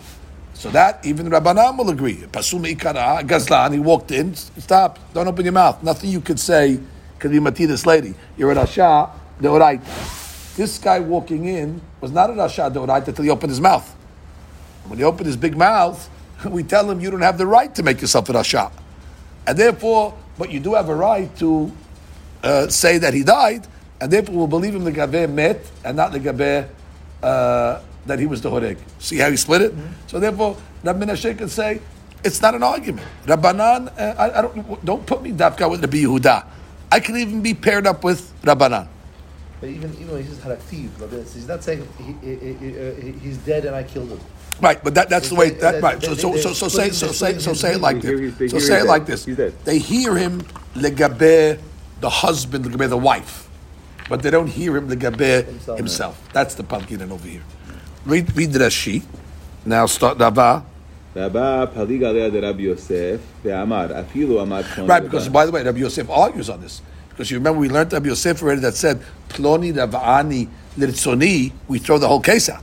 So that even Rabbanam will agree. Pasul meikara, gazlan. He walked in. Stop! Don't open your mouth. Nothing you could say. Could be mati this lady. You're a rasha deoraita. This guy walking in was not a rasha deoraita until he opened his mouth. When he opened his big mouth, we tell him you don't have the right to make yourself a rasha, and therefore, but you do have a right to uh, say that he died, and therefore we'll believe him the gaber met and not the gaber uh, that he was the horeg. See how he split it? Mm-hmm. So therefore, Rav Minasheh can say it's not an argument. Rabbanan, uh, I, I don't don't put me dafka with Rabbi Yehuda. I could even be paired up with Rabbanan. But even, even when he says haraktiv, he's not saying he, he, he, he's dead and I killed him. Right, but that, that's he's the way, that, that, right. They, so, they, so, so, so, say, so, say, so say it like this. So say it like this. They hear him legaber the husband, legaber the wife. But they don't hear him legaber himself. That's the palginan over here. Read Rashi. Now start Rabba. Right, because by the way, Rabbi Yosef argues on this. Because you remember we learned Rabbi Yosef already that said, Ploni Rav'ani Litzoni, we throw the whole case out.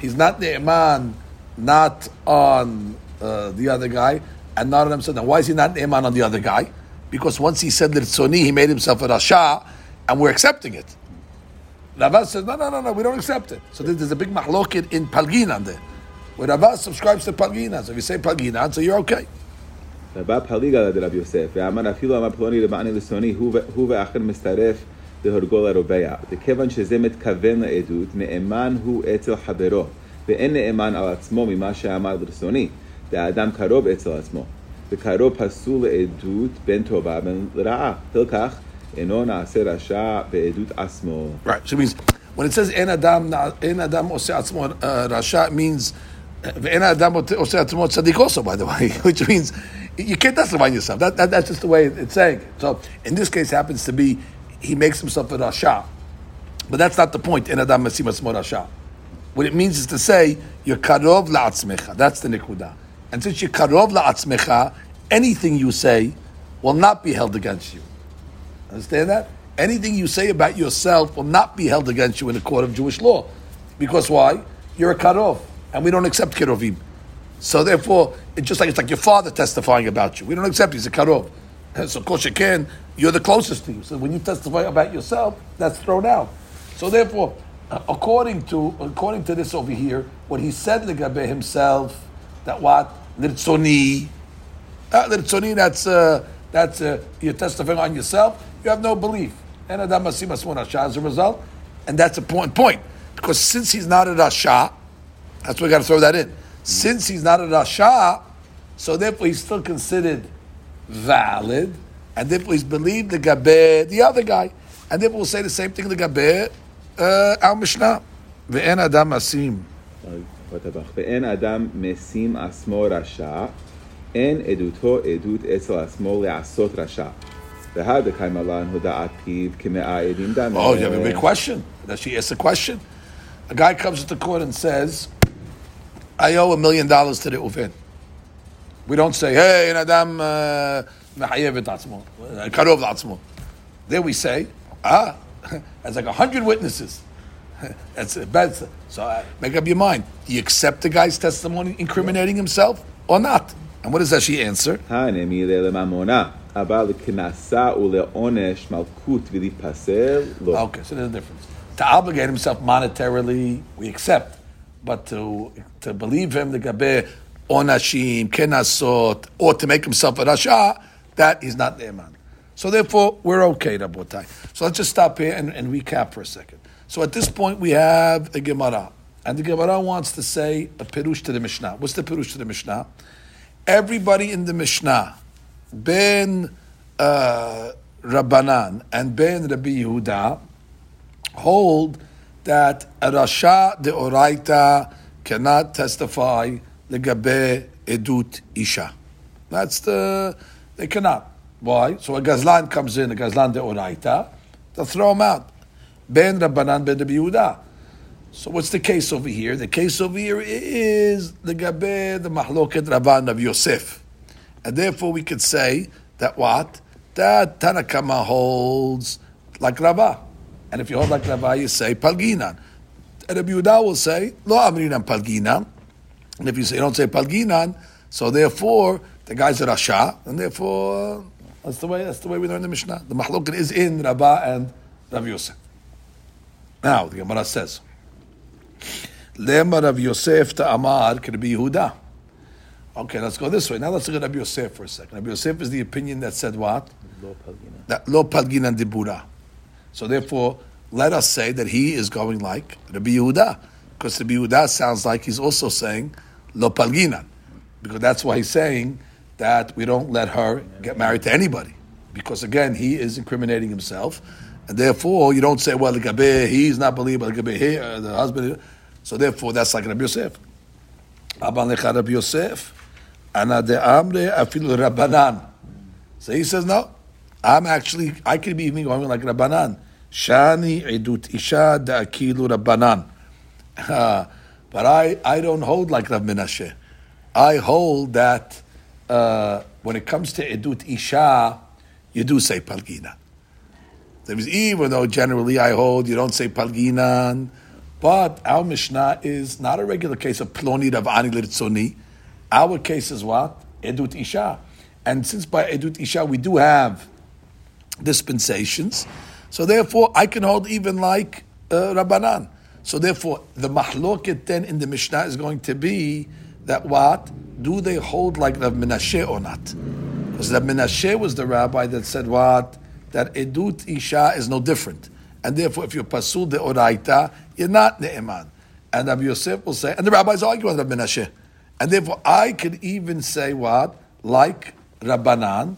He's not the Iman, not on uh, the other guy, and not on himself. Now, why is he not the Iman on the other guy? Because once he said Litzoni, he made himself a Rasha, and we're accepting it. Rava says, no, no, no, no, we don't accept it. So there's a big mahloket in Palginan there. When Rabbah subscribes to Palginan, so if you say Palginan, so you're okay. Right, so it means, when it says, En Adam, En Adam Ose Atzmo Rasha, it means, also, by the way, which means you can't testify yourself. That, that, that's just the way it's saying it. So in this case, happens to be he makes himself a rasha, but that's not the point. What it means is to say you're karov la'atzmecha. That's the nikuda. And since you're karov la'atzmecha, anything you say will not be held against you. Understand that? Anything you say about yourself will not be held against you in the court of Jewish law, because why? You're a karov. And we don't accept kirovim, so therefore it's just like it's like your father testifying about you. We don't accept he's a karov, so of course you can. You're the closest to you. So when you testify about yourself, that's thrown out. So therefore, according to according to this over here, what he said legabe himself, that what litzoni, uh, litzoni. That's uh, that's uh, you're testifying on yourself. You have no belief, and adam as a result, and that's a point point because since he's not a rasha. That's why we got to throw that in. Since he's not a rasha, so therefore he's still considered valid, and therefore he's believed the gaber, the other guy, and therefore we'll say the same thing the gaber uh, our Mishnah. Ve'en adam asim. Ve'en adam mesim asmo rasha. En eduto edut esel asmo le'asot rasha. Oh, you have a big question. That she asks a question. A guy comes to the court and says, I owe a million dollars to the Reuven. We don't say, hey, an adam mechayev et atzmo, karov l'atzmo. There we say, ah, that's like a hundred witnesses. That's bad. So uh, make up your mind. Do you accept the guy's testimony incriminating himself or not? And what does that she answer? Okay, so there's a difference. To obligate himself monetarily, we accept. But to to believe him, the gabe onashim kenasot, or to make himself a rasha, that is not ne'eman. So therefore, we're okay, Rabotai. So let's just stop here and, and recap for a second. So at this point, we have a Gemara. And the Gemara wants to say a Pirush to the Mishnah. What's the Pirush to the Mishnah? Everybody in the Mishnah, Ben uh, Rabbanan and Ben Rabbi Yehuda, hold that a Rasha de Oraita cannot testify legabe edut isha. That's the, they cannot. Why? So a Gazlan comes in, a Gazlan de Oraita, they'll throw him out. Ben Rabbanan, Ben Rabbi Yehuda. So what's the case over here? The case over here is legabe the Mahloket Rabban of Yosef. And therefore we could say that what? That Tanakama holds like Rabbah. And if you hold like Rabbah, you say Palginan. And Rabbi Yehuda will say, Lo Amrinan Palginan. And if you say, you don't say Palginan, so therefore the guy's a Rasha, and therefore that's the way that's the way we learn the Mishnah. The Mahlokin is in Rabbah and Rabbi Yosef. Now the Gemara says, Lema Rav Yosef ta'amar k'Rabbi Yehuda. Okay, let's go this way. Now let's look at Rabbi Yosef for a second. Rabbi Yosef is the opinion that said what? Lo Palginan. That Lo Palginan dibura. So therefore, let us say that he is going like Rabbi Yehuda, because Rabbi Yehuda sounds like he's also saying Lo Palginan, because that's why he's saying that we don't let her get married to anybody, because again he is incriminating himself, and therefore you don't say well Gabe he's not believable Gabe he uh, the husband, so therefore that's like Rabbi Yosef. Aban lecha Rabbi Yosef, ana de'amre afilu Rabbanan. So he says no. I'm actually, I could be even going like Rabbanan. Shani edut isha da'akilu Rabbanan. Uh, but I, I don't hold like Rav Minasheh. I hold that uh, when it comes to edut isha, you do say Palginan. That means even though generally I hold, you don't say Palginan, but our Mishnah is not a regular case of ploni ravani litzoni. Our case is what? Edut isha. And since by edut isha we do have dispensations, so therefore I can hold even like uh, Rabbanan. So therefore, the mahloket then in the Mishnah is going to be that what do they hold like Rav Minasheh or not? Because Rav Minasheh was the rabbi that said what that edut isha is no different, and therefore if you pasul de oraita, you're not ne'eman. And Rabbi Yosef will say, and the rabbis argue with Rav Minasheh, and therefore I could even say what like Rabbanan.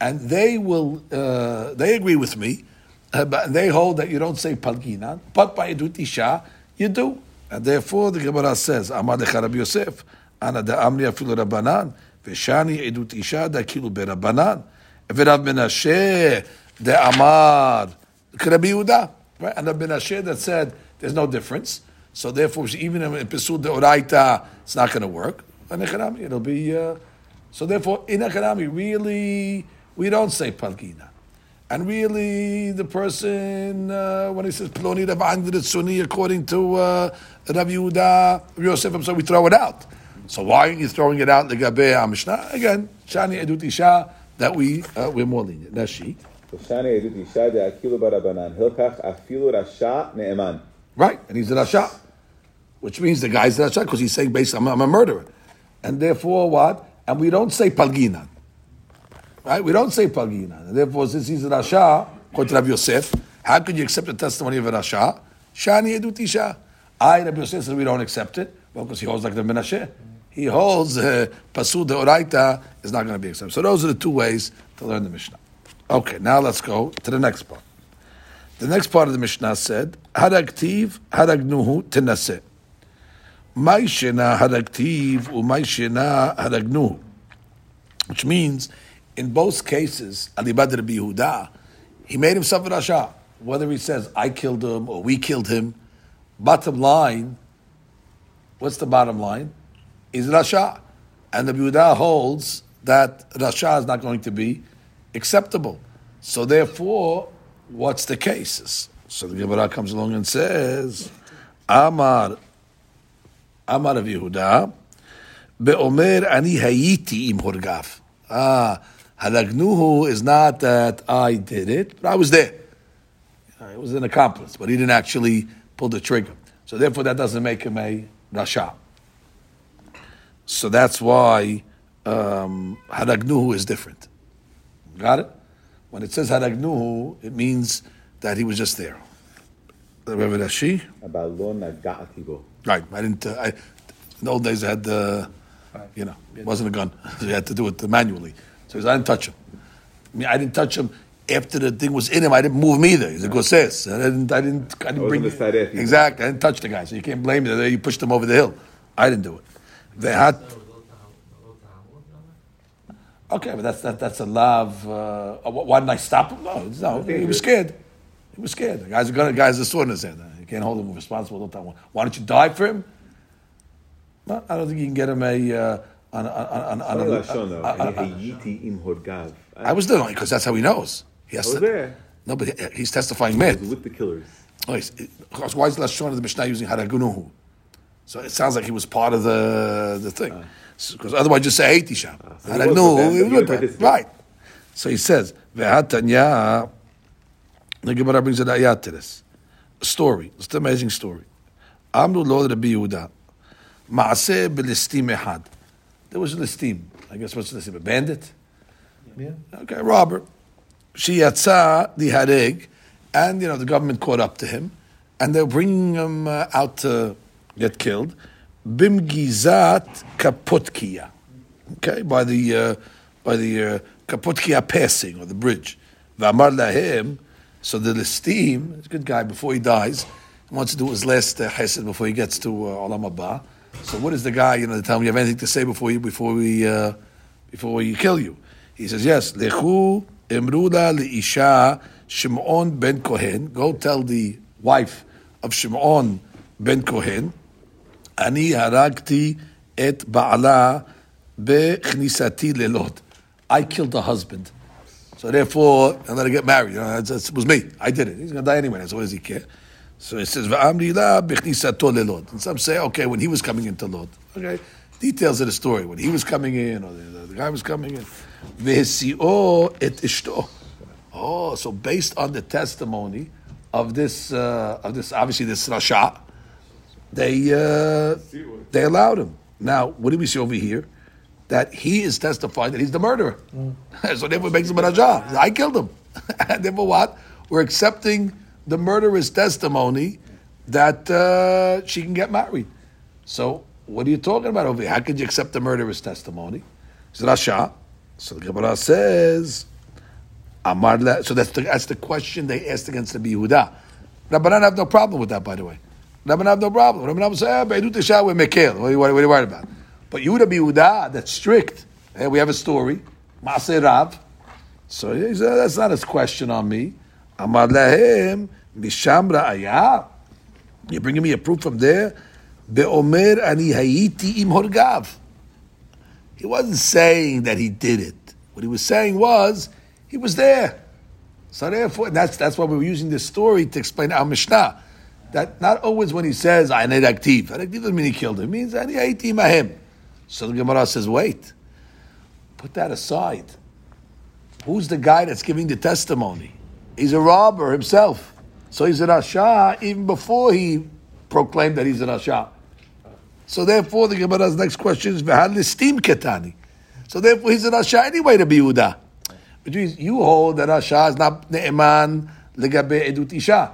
And they will, uh, they agree with me, uh, but they hold that you don't say Palginan, but by Edut Isha, you do. And therefore, the Gemara says, Amad lecha Rabbi Yosef, Ana da'amri afilu Rabbanan, Veshani Edut Isha da'kilu be'Rabbanan, V'Rav Menashe da'amar k'Rabbi Yehuda. Right? And Rav Menashe that said, there's no difference, so therefore, even in Pesud de'oraita, it's not going to work. And it'll be, uh, so therefore, in Echanami, really, we don't say Palgina. And really, the person, uh, when he says Ploni Rabban Sunni, according to uh, Rav Yehuda, Yosef, I'm sorry, we throw it out. So why are you throwing it out? Legabe Mishnah? Again, Shani Edut Isha, that we, uh, we're more lenient. That's she. Shani Edut Isha, de Akilu Barabanan, Hilkach Afilu Rasha Ne'eman. Right, and he's a Rasha, which means the guy's a Rasha, because he's saying, based, I'm, I'm a murderer. And therefore, what? And we don't say Palginan. Right? We don't say Palginan. And therefore, since he's a Rasha, according to Rabbi Yosef, how could you accept the testimony of a Rasha? Shani Edut Isha. I, Rabbi Yosef, said we don't accept it. Well, because he holds like the Menashe. He holds uh, Pasud Deoraita is not going to be accepted. So those are the two ways to learn the Mishnah. Okay, now let's go to the next part. The next part of the Mishnah said, Haragtiv, haragnuhu, tenaseh. Maishena haragtiv, umaishena haragnuhu. Which means, in both cases, Alibad Rabbi Yehuda, he made himself a rasha. Whether he says, I killed him or we killed him, bottom line, what's the bottom line? Is rasha. And the Yehuda holds that rasha is not going to be acceptable. So therefore, what's the cases? So the Gemara comes along and says, Amar, Amar of Yehuda, Be'omer ani hayiti im horgaf. Ah, halagnuhu is not that I did it, but I was there. It was an accomplice, but he didn't actually pull the trigger. So therefore that doesn't make him a rasha. So that's why um, haragnuhu is different. Got it? When it says haragnuhu, it means that he was just there. The Rebbe Rashi? Right. I didn't. Uh, I, in the old days, I had the, uh, you know, it wasn't a gun. So you had to do it manually. So he said, I didn't touch him. I mean, I didn't touch him. After the thing was in him, I didn't move him either. He's a gosses. I didn't. I didn't. I didn't I bring. The exactly. I didn't touch the guy, so you can't blame me. You pushed him over the hill. I didn't do it. They had. Okay, but that's that, that's a love. Uh, why didn't I stop him? No, no, he was scared. He was scared. The guy's a gun. The guy's a sword in his hand. You can't hold him responsible. Why don't you die for him? No, I don't think you can get him a. Uh, on on on on. I was there only because that's how he knows. Yes, he was there. No, but he, he's testifying mad. With the killers. Oh, he's, it, why is Lashon of the Mishnah using Haragunuhu? So it sounds like he was part of the the thing. Because uh, so, otherwise just say Haiti Sham. Uh, so Haragunuhu. Right. So he says, Vehatanya, the Gemara brings an ayat to this. A story. It's an amazing story. Amru Lord Rabbi Yehuda. Ma'aseh b'listim ehad. There was a listim. I guess what's listim? A bandit? Yeah. Okay, robber. She yatsa the hareg, and you know the government caught up to him, and they're bringing him uh, out to get killed. Bimgizat kaputkia, okay, by the uh, by the uh, kaputkia passing or the bridge. V'amar lahem, so the listim, a good guy. Before he dies, he wants to do his last uh, chesed before he gets to uh, olam haba. So what is the guy? You know, they tell him, you have anything to say before you before we uh, before we kill you? He says yes. Lechu. Emruda leisha Shimon ben Kohen. Go tell the wife of Shimon ben Kohen. Ani haragti et ba'ala bechnisati lelot. I killed the husband, so therefore I'm gonna get married. You know, it was me. I did it. He's gonna die anyway. So what does he care? So it says va'amri la bechnisato lelot. And some say okay, when he was coming into Lot. Okay. Details of the story when he was coming in, or the, the guy was coming in. V'hesio et ishto. Oh, so based on the testimony of this, uh, of this, obviously this rasha, they uh, they allowed him. Now, what do we see over here? That he is testifying that he's the murderer. Mm. So therefore, makes him a rasha. I killed him. And therefore, what? We're accepting the murderer's testimony that uh, she can get married. So. What are you talking about over here? How could you accept the murderer's testimony? It's rasha. So the Gemara says, Amar la. So that's the, that's the question they asked against the Yehuda. Rabbanan have no problem with that, by the way. Rabbanan have no problem. Rabbanan say, ah, Beidut Isha with Mekel. What are you worried about? But Yehuda Yehuda, that's strict. Hey, we have a story. Maaseh Rav. So he said, that's not his question on me. Amar lahem misham ra'ayah. You're bringing me a proof from there? Be'omer ani hayiti im horgav. He wasn't saying that he did it. What he was saying was he was there. So therefore, that's that's why we were using this story to explain our Mishnah. That not always when he says I need aktiv. Aktiv doesn't mean he killed him. It means ani hayiti mahem. So the Gemara says, wait, put that aside. Who's the guy that's giving the testimony? He's a robber himself. So he's an rasha even before he proclaimed that he's an rasha. So therefore, the Gemara's next question is, V'hal listim ketani. So therefore, he's an rasha anyway to be Yehuda. Which means, you hold that rasha is not ne'eman legabe edut isha.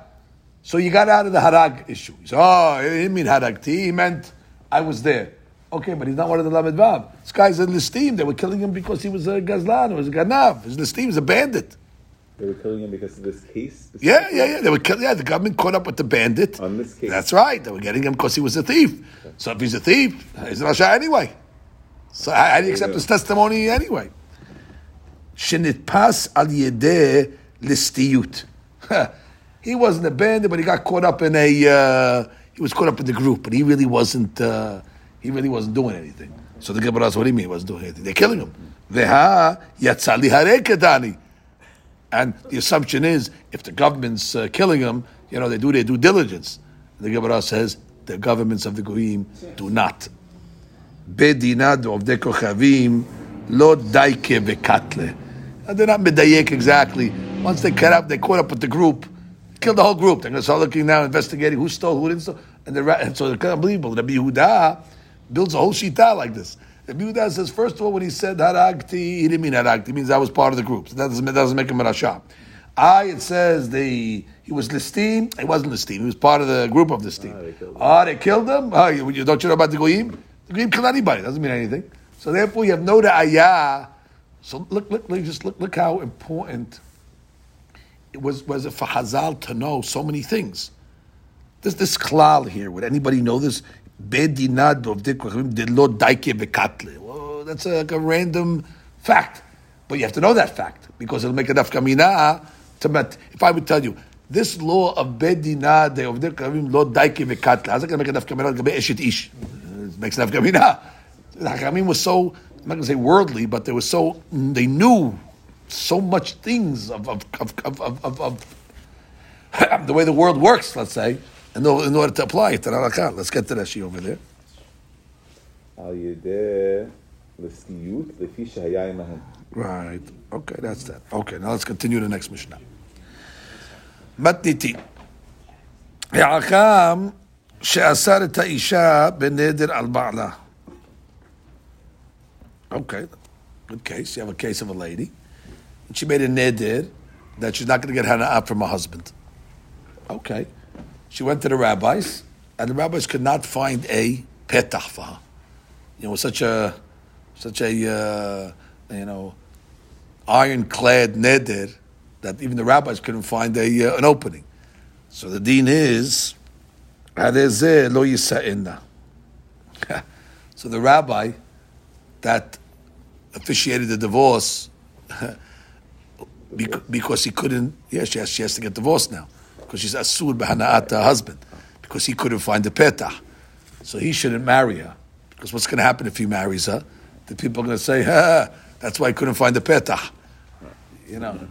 So you got out of the harag issue. You say, oh, he didn't mean haragti, he meant, I was there. Okay, but he's not one of the lamed vav. This guy's a listim, they were killing him because he was a gazlan, or was a ganav. His listim is a bandit. They were killing him because of this case? This yeah, case? yeah, yeah. They were kill- Yeah, the government caught up with the bandit. On this case. That's right. They were getting him because he was a thief. Okay. So if he's a thief, he's an Rasha anyway. So I, I accept his testimony anyway. Shenitpas al yedeh listiyut. He wasn't a bandit, but he got caught up in a... Uh, he was caught up in the group, but he really wasn't... Uh, he really wasn't doing anything. So the Gemara says, what do you mean he wasn't doing anything? They're killing him. Veha yatzali hareketani. And the assumption is, if the government's uh, killing them, you know, they do their due diligence. The Gemara says, the governments of the Goyim do not. Beit Din v'ovdei kochavim lo daike vekatle. They're not medayek exactly. Once they cut up, they caught up with the group. They killed the whole group. They're going to start looking now, investigating who stole, who didn't steal. And, and so it's unbelievable. Rabbi Yehuda builds a whole shita like this. Rabbi Yehuda says, first of all, when he said haragti, he didn't mean haragti. He means I was part of the group. So that doesn't, that doesn't make him a rasha. I, it says the he was listim. He wasn't listim. He was part of the group of listim. Ah, oh, they killed him. Oh, you, you, don't you know about the goyim? The goyim killed anybody. Doesn't mean anything. So therefore, you have no da'ayah. So look, look, look, just look, look how important it was. Was it for Hazal to know so many things? There's this klal here. Would anybody know this? Well, that's a, like a random fact, but you have to know that fact because it'll make enough kamina to met. If I would tell you this law of Beit Din v'ovdei kochavim lo daike v'katle, how's it going to make enough kamina? Eshet ish, it makes enough kamina. The Hakamim was so, I'm not going to say worldly, but they were so they knew so much things of of of of, of, of, of the way the world works. Let's say. In order to apply it, let's get to Rashi over there. Right. Okay, that's that. Okay, now let's continue the next Mishnah. Matniti. Ya'akam she'asar ta'isha beneder al ba'la. Okay, good case. You have a case of a lady. And she made a neder that she's not going to get hana'ah from her husband. Okay. She went to the rabbis, and the rabbis could not find a petach for her. You know, such a, such a, uh, you know, ironclad neder that even the rabbis couldn't find a uh, an opening. So the deen is, lo yisa'inna. So the rabbi that officiated the divorce because he couldn't. Yeah, she has, she has to get divorced now. Because she's asur b'hana'at her husband, because he couldn't find the petah, so he shouldn't marry her. Because what's going to happen if he marries her? The people are going to say, ha, "That's why he couldn't find the petah." You know,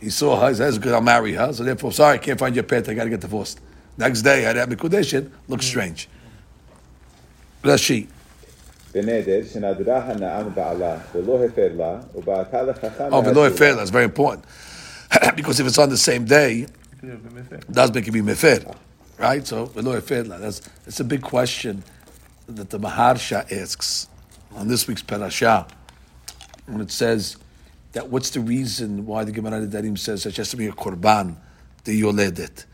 he saw her. He says, "Good, I'll marry her." So therefore, sorry, I can't find your petah. I got to get divorced. Next day, I had mikudeshin. Looks strange. Rashi. Oh, v'lo hefer la. That's very important because if it's on the same day. Does make it be mefer, right? So that's it's a big question that the Maharsha asks on this week's parasha, when it says that what's the reason why the Gemara Darim says that she has to be a korban, the yoledet.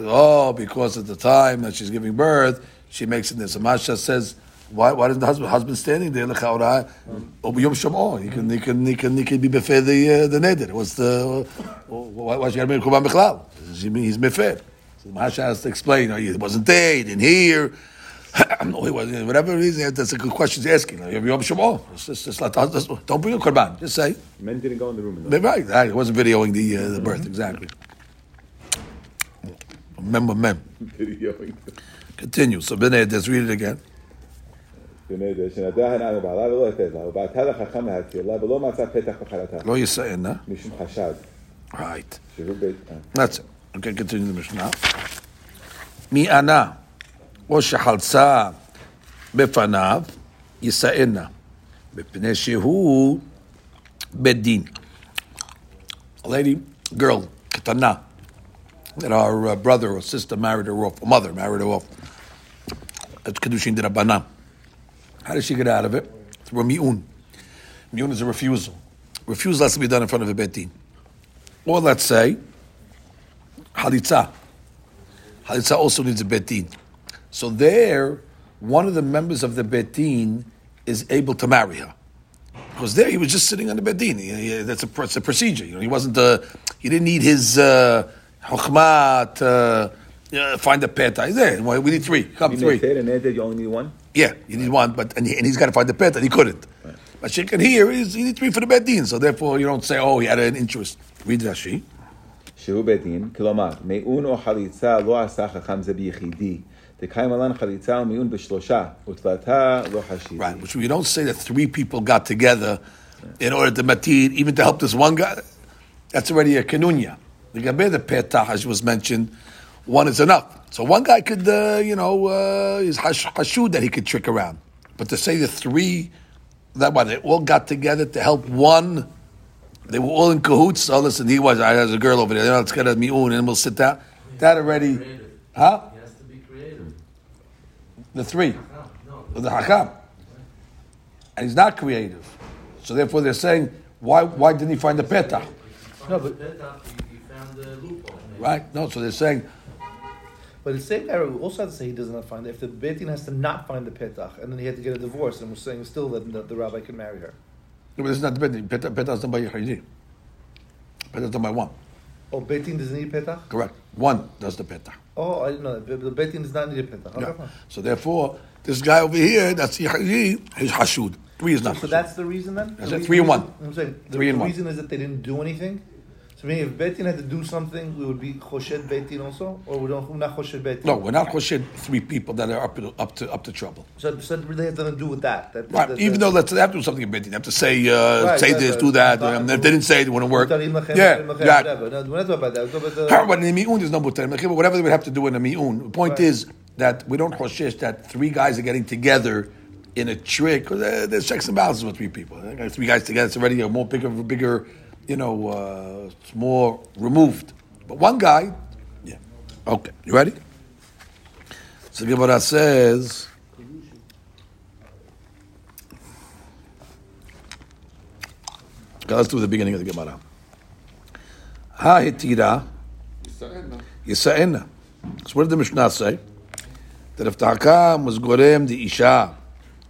Oh, because at the time that she's giving birth, she makes it. So Maharsha says, why? Why isn't the husband husband standing there? Lechaora, obiyom shamo. He can he can he can he can be mefer the uh, the neder. What's the why? Why she got to be korban bechlal? He's mefer. So Maharsha has to explain. Oh, he wasn't there. He didn't hear. No, he wasn't. Whatever reason, that's a good question he's asking. Just, just let the, don't bring a korban. Just say. Men didn't go in the room. No? Right, right. He wasn't videoing the uh, the birth exactly. Remember, men. Videoing. Continue. So B'nei, let's read it again. Right. That's it. Okay, continue the Mishnah. Mi'ana, o shehalsa befanav yisa'ena, bepnei shehu bedin. A lady, girl, ketana, that our uh, brother or sister married her off, or mother married her off. That's kedushin d'Rabbanan. How does she get out of it? Through a mi'un. Mi'un is a refusal. Refusal has to be done in front of a Beit Din. Or let's say, halitza. Halitza also needs a Beit Din. So there, one of the members of the Beit Din is able to marry her. Because there he was just sitting on the Beit Din. He, he, that's a that's a procedure. You know, he wasn't. Uh, he didn't need his chokhmah uh, to uh, find a peta. He's there. We need three. Come you three. And you only need one. Yeah, you need one, but and, he, and he's got to find the peta. He couldn't. Right. But Shekhan here is he need three for the Beit Din. So therefore, you don't say, oh, he had an interest. Read Rashi. Shehu Beit Din. Kilomar me'un o chalitza lo asach hacham zebiyichidi. Right, which we don't say that three people got together in order to matir, even to help this one guy. That's already a kanunya. The gabe the petah was mentioned. One is enough. So one guy could, uh, you know, uh, is Hashud that he could trick around. But to say the three, that why they all got together to help one. They were all in cahoots. Oh, listen, he was. I there's a girl over there. Let's get a mi'un and we'll sit down. That already, huh? The three. No, no. The Hakam. And he's not creative. So therefore they're saying, why why didn't he find the Petah? No, but he found the loophole. Right? No, so they're saying... But the same error, we also have to say he does not find it. If the Beit Din has to not find the Petah, and then he had to get a divorce, and we're saying still that the, the rabbi can marry her. No, but it's not the Beit Din. Petah is done by Yechaydi. Petah is done by one. Oh, Beit Din doesn't need Petah? Correct. One does the Petah. Oh, I didn't know that. The Beit Din does not need a Petah. Okay. No. So therefore, this guy over here, that's Yechaydi, he's Hashud. Three is not so, so that's the reason then? The reason, three and one. I'm saying, the, three and the one. reason is that they didn't do anything? So meaning if Beit Din had to do something, we would be Choshed Beit Din also? Or we don't, we're not Choshed Beit Din? No, we're not Choshed three people that are up to up to, up to trouble. So, so they have nothing to do with that. that right, that, that, even that, though let's, they have to do something in Beit Din. They have to say uh, right, say yeah, this, uh, do that. Uh, if they didn't say it, it wouldn't work. Yeah, yeah. Whatever. No, we're not talking about that. We're talking about the... But in the mi'un, there's no mutar. Whatever they would have to do in the mi'un. The point right. is that we don't Choshed that three guys are getting together in a trick. There's checks and balances with three people. Three guys together, it's already a more bigger, bigger... You know, uh, it's more removed. But one guy, yeah. Okay, you ready? So Gemara says, okay, let's do the beginning of the Gemara. Ha hitira yisa'ena. So what did the Mishnah say? That if the hakam was gorem the isha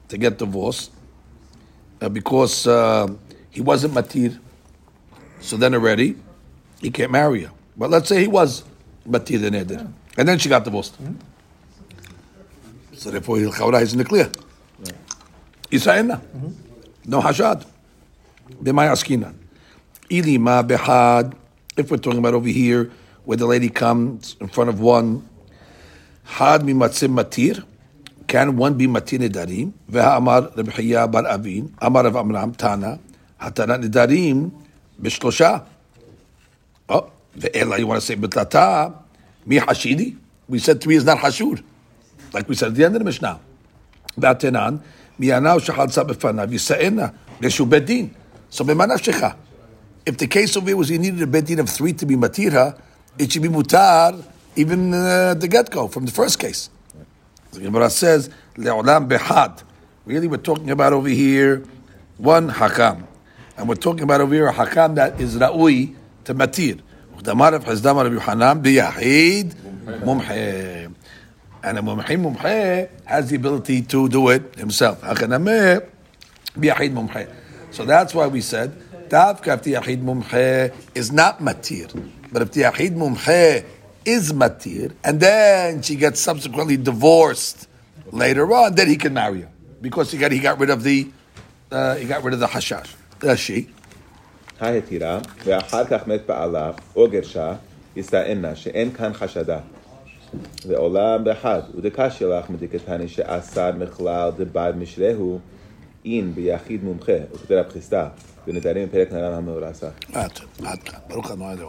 to get divorced uh, because uh, he wasn't matir. So then already, he can't marry her. But let's say he was matir the neder, and then she got divorced. Mm-hmm. So therefore, he'll chawra is in the clear. Yisa'ena, no hashad. B'may askinan. Ili ma behad. If we're talking about over here, where the lady comes in front of one, had mimatzim matir. Can one be matir nedarim? Veha amar Rabbi Chaya bar Avin, amar Rav Amram Tana, hatanat nedarim. Bishlosha. Oh, ve'ela, you want to say bitlata, mi hashidi. We said three is not hashur. Like we said at the end of the Mishnah. Va'tenan, mi'anav shechalza b'fanav, yisa'ena, leshu Beit Din. So b'manav shecha. If the case of it was you needed a Beit Din of three to be matirha, it should be mutar, even uh, the get-go, from the first case. The Gemara says, le'olam behad. Really, we're talking about over here, one hakam. And we're talking about over here a hakam that is ra'ui to matir. And a mumhe mumhe has the ability to do it himself. So that's why we said, Tavka if the yahid mumhe is not matir. But if the yahid mumhe is matir, and then she gets subsequently divorced later on, then he can marry her. Because he got he got rid of the uh, he got rid of the hashash. Rashi.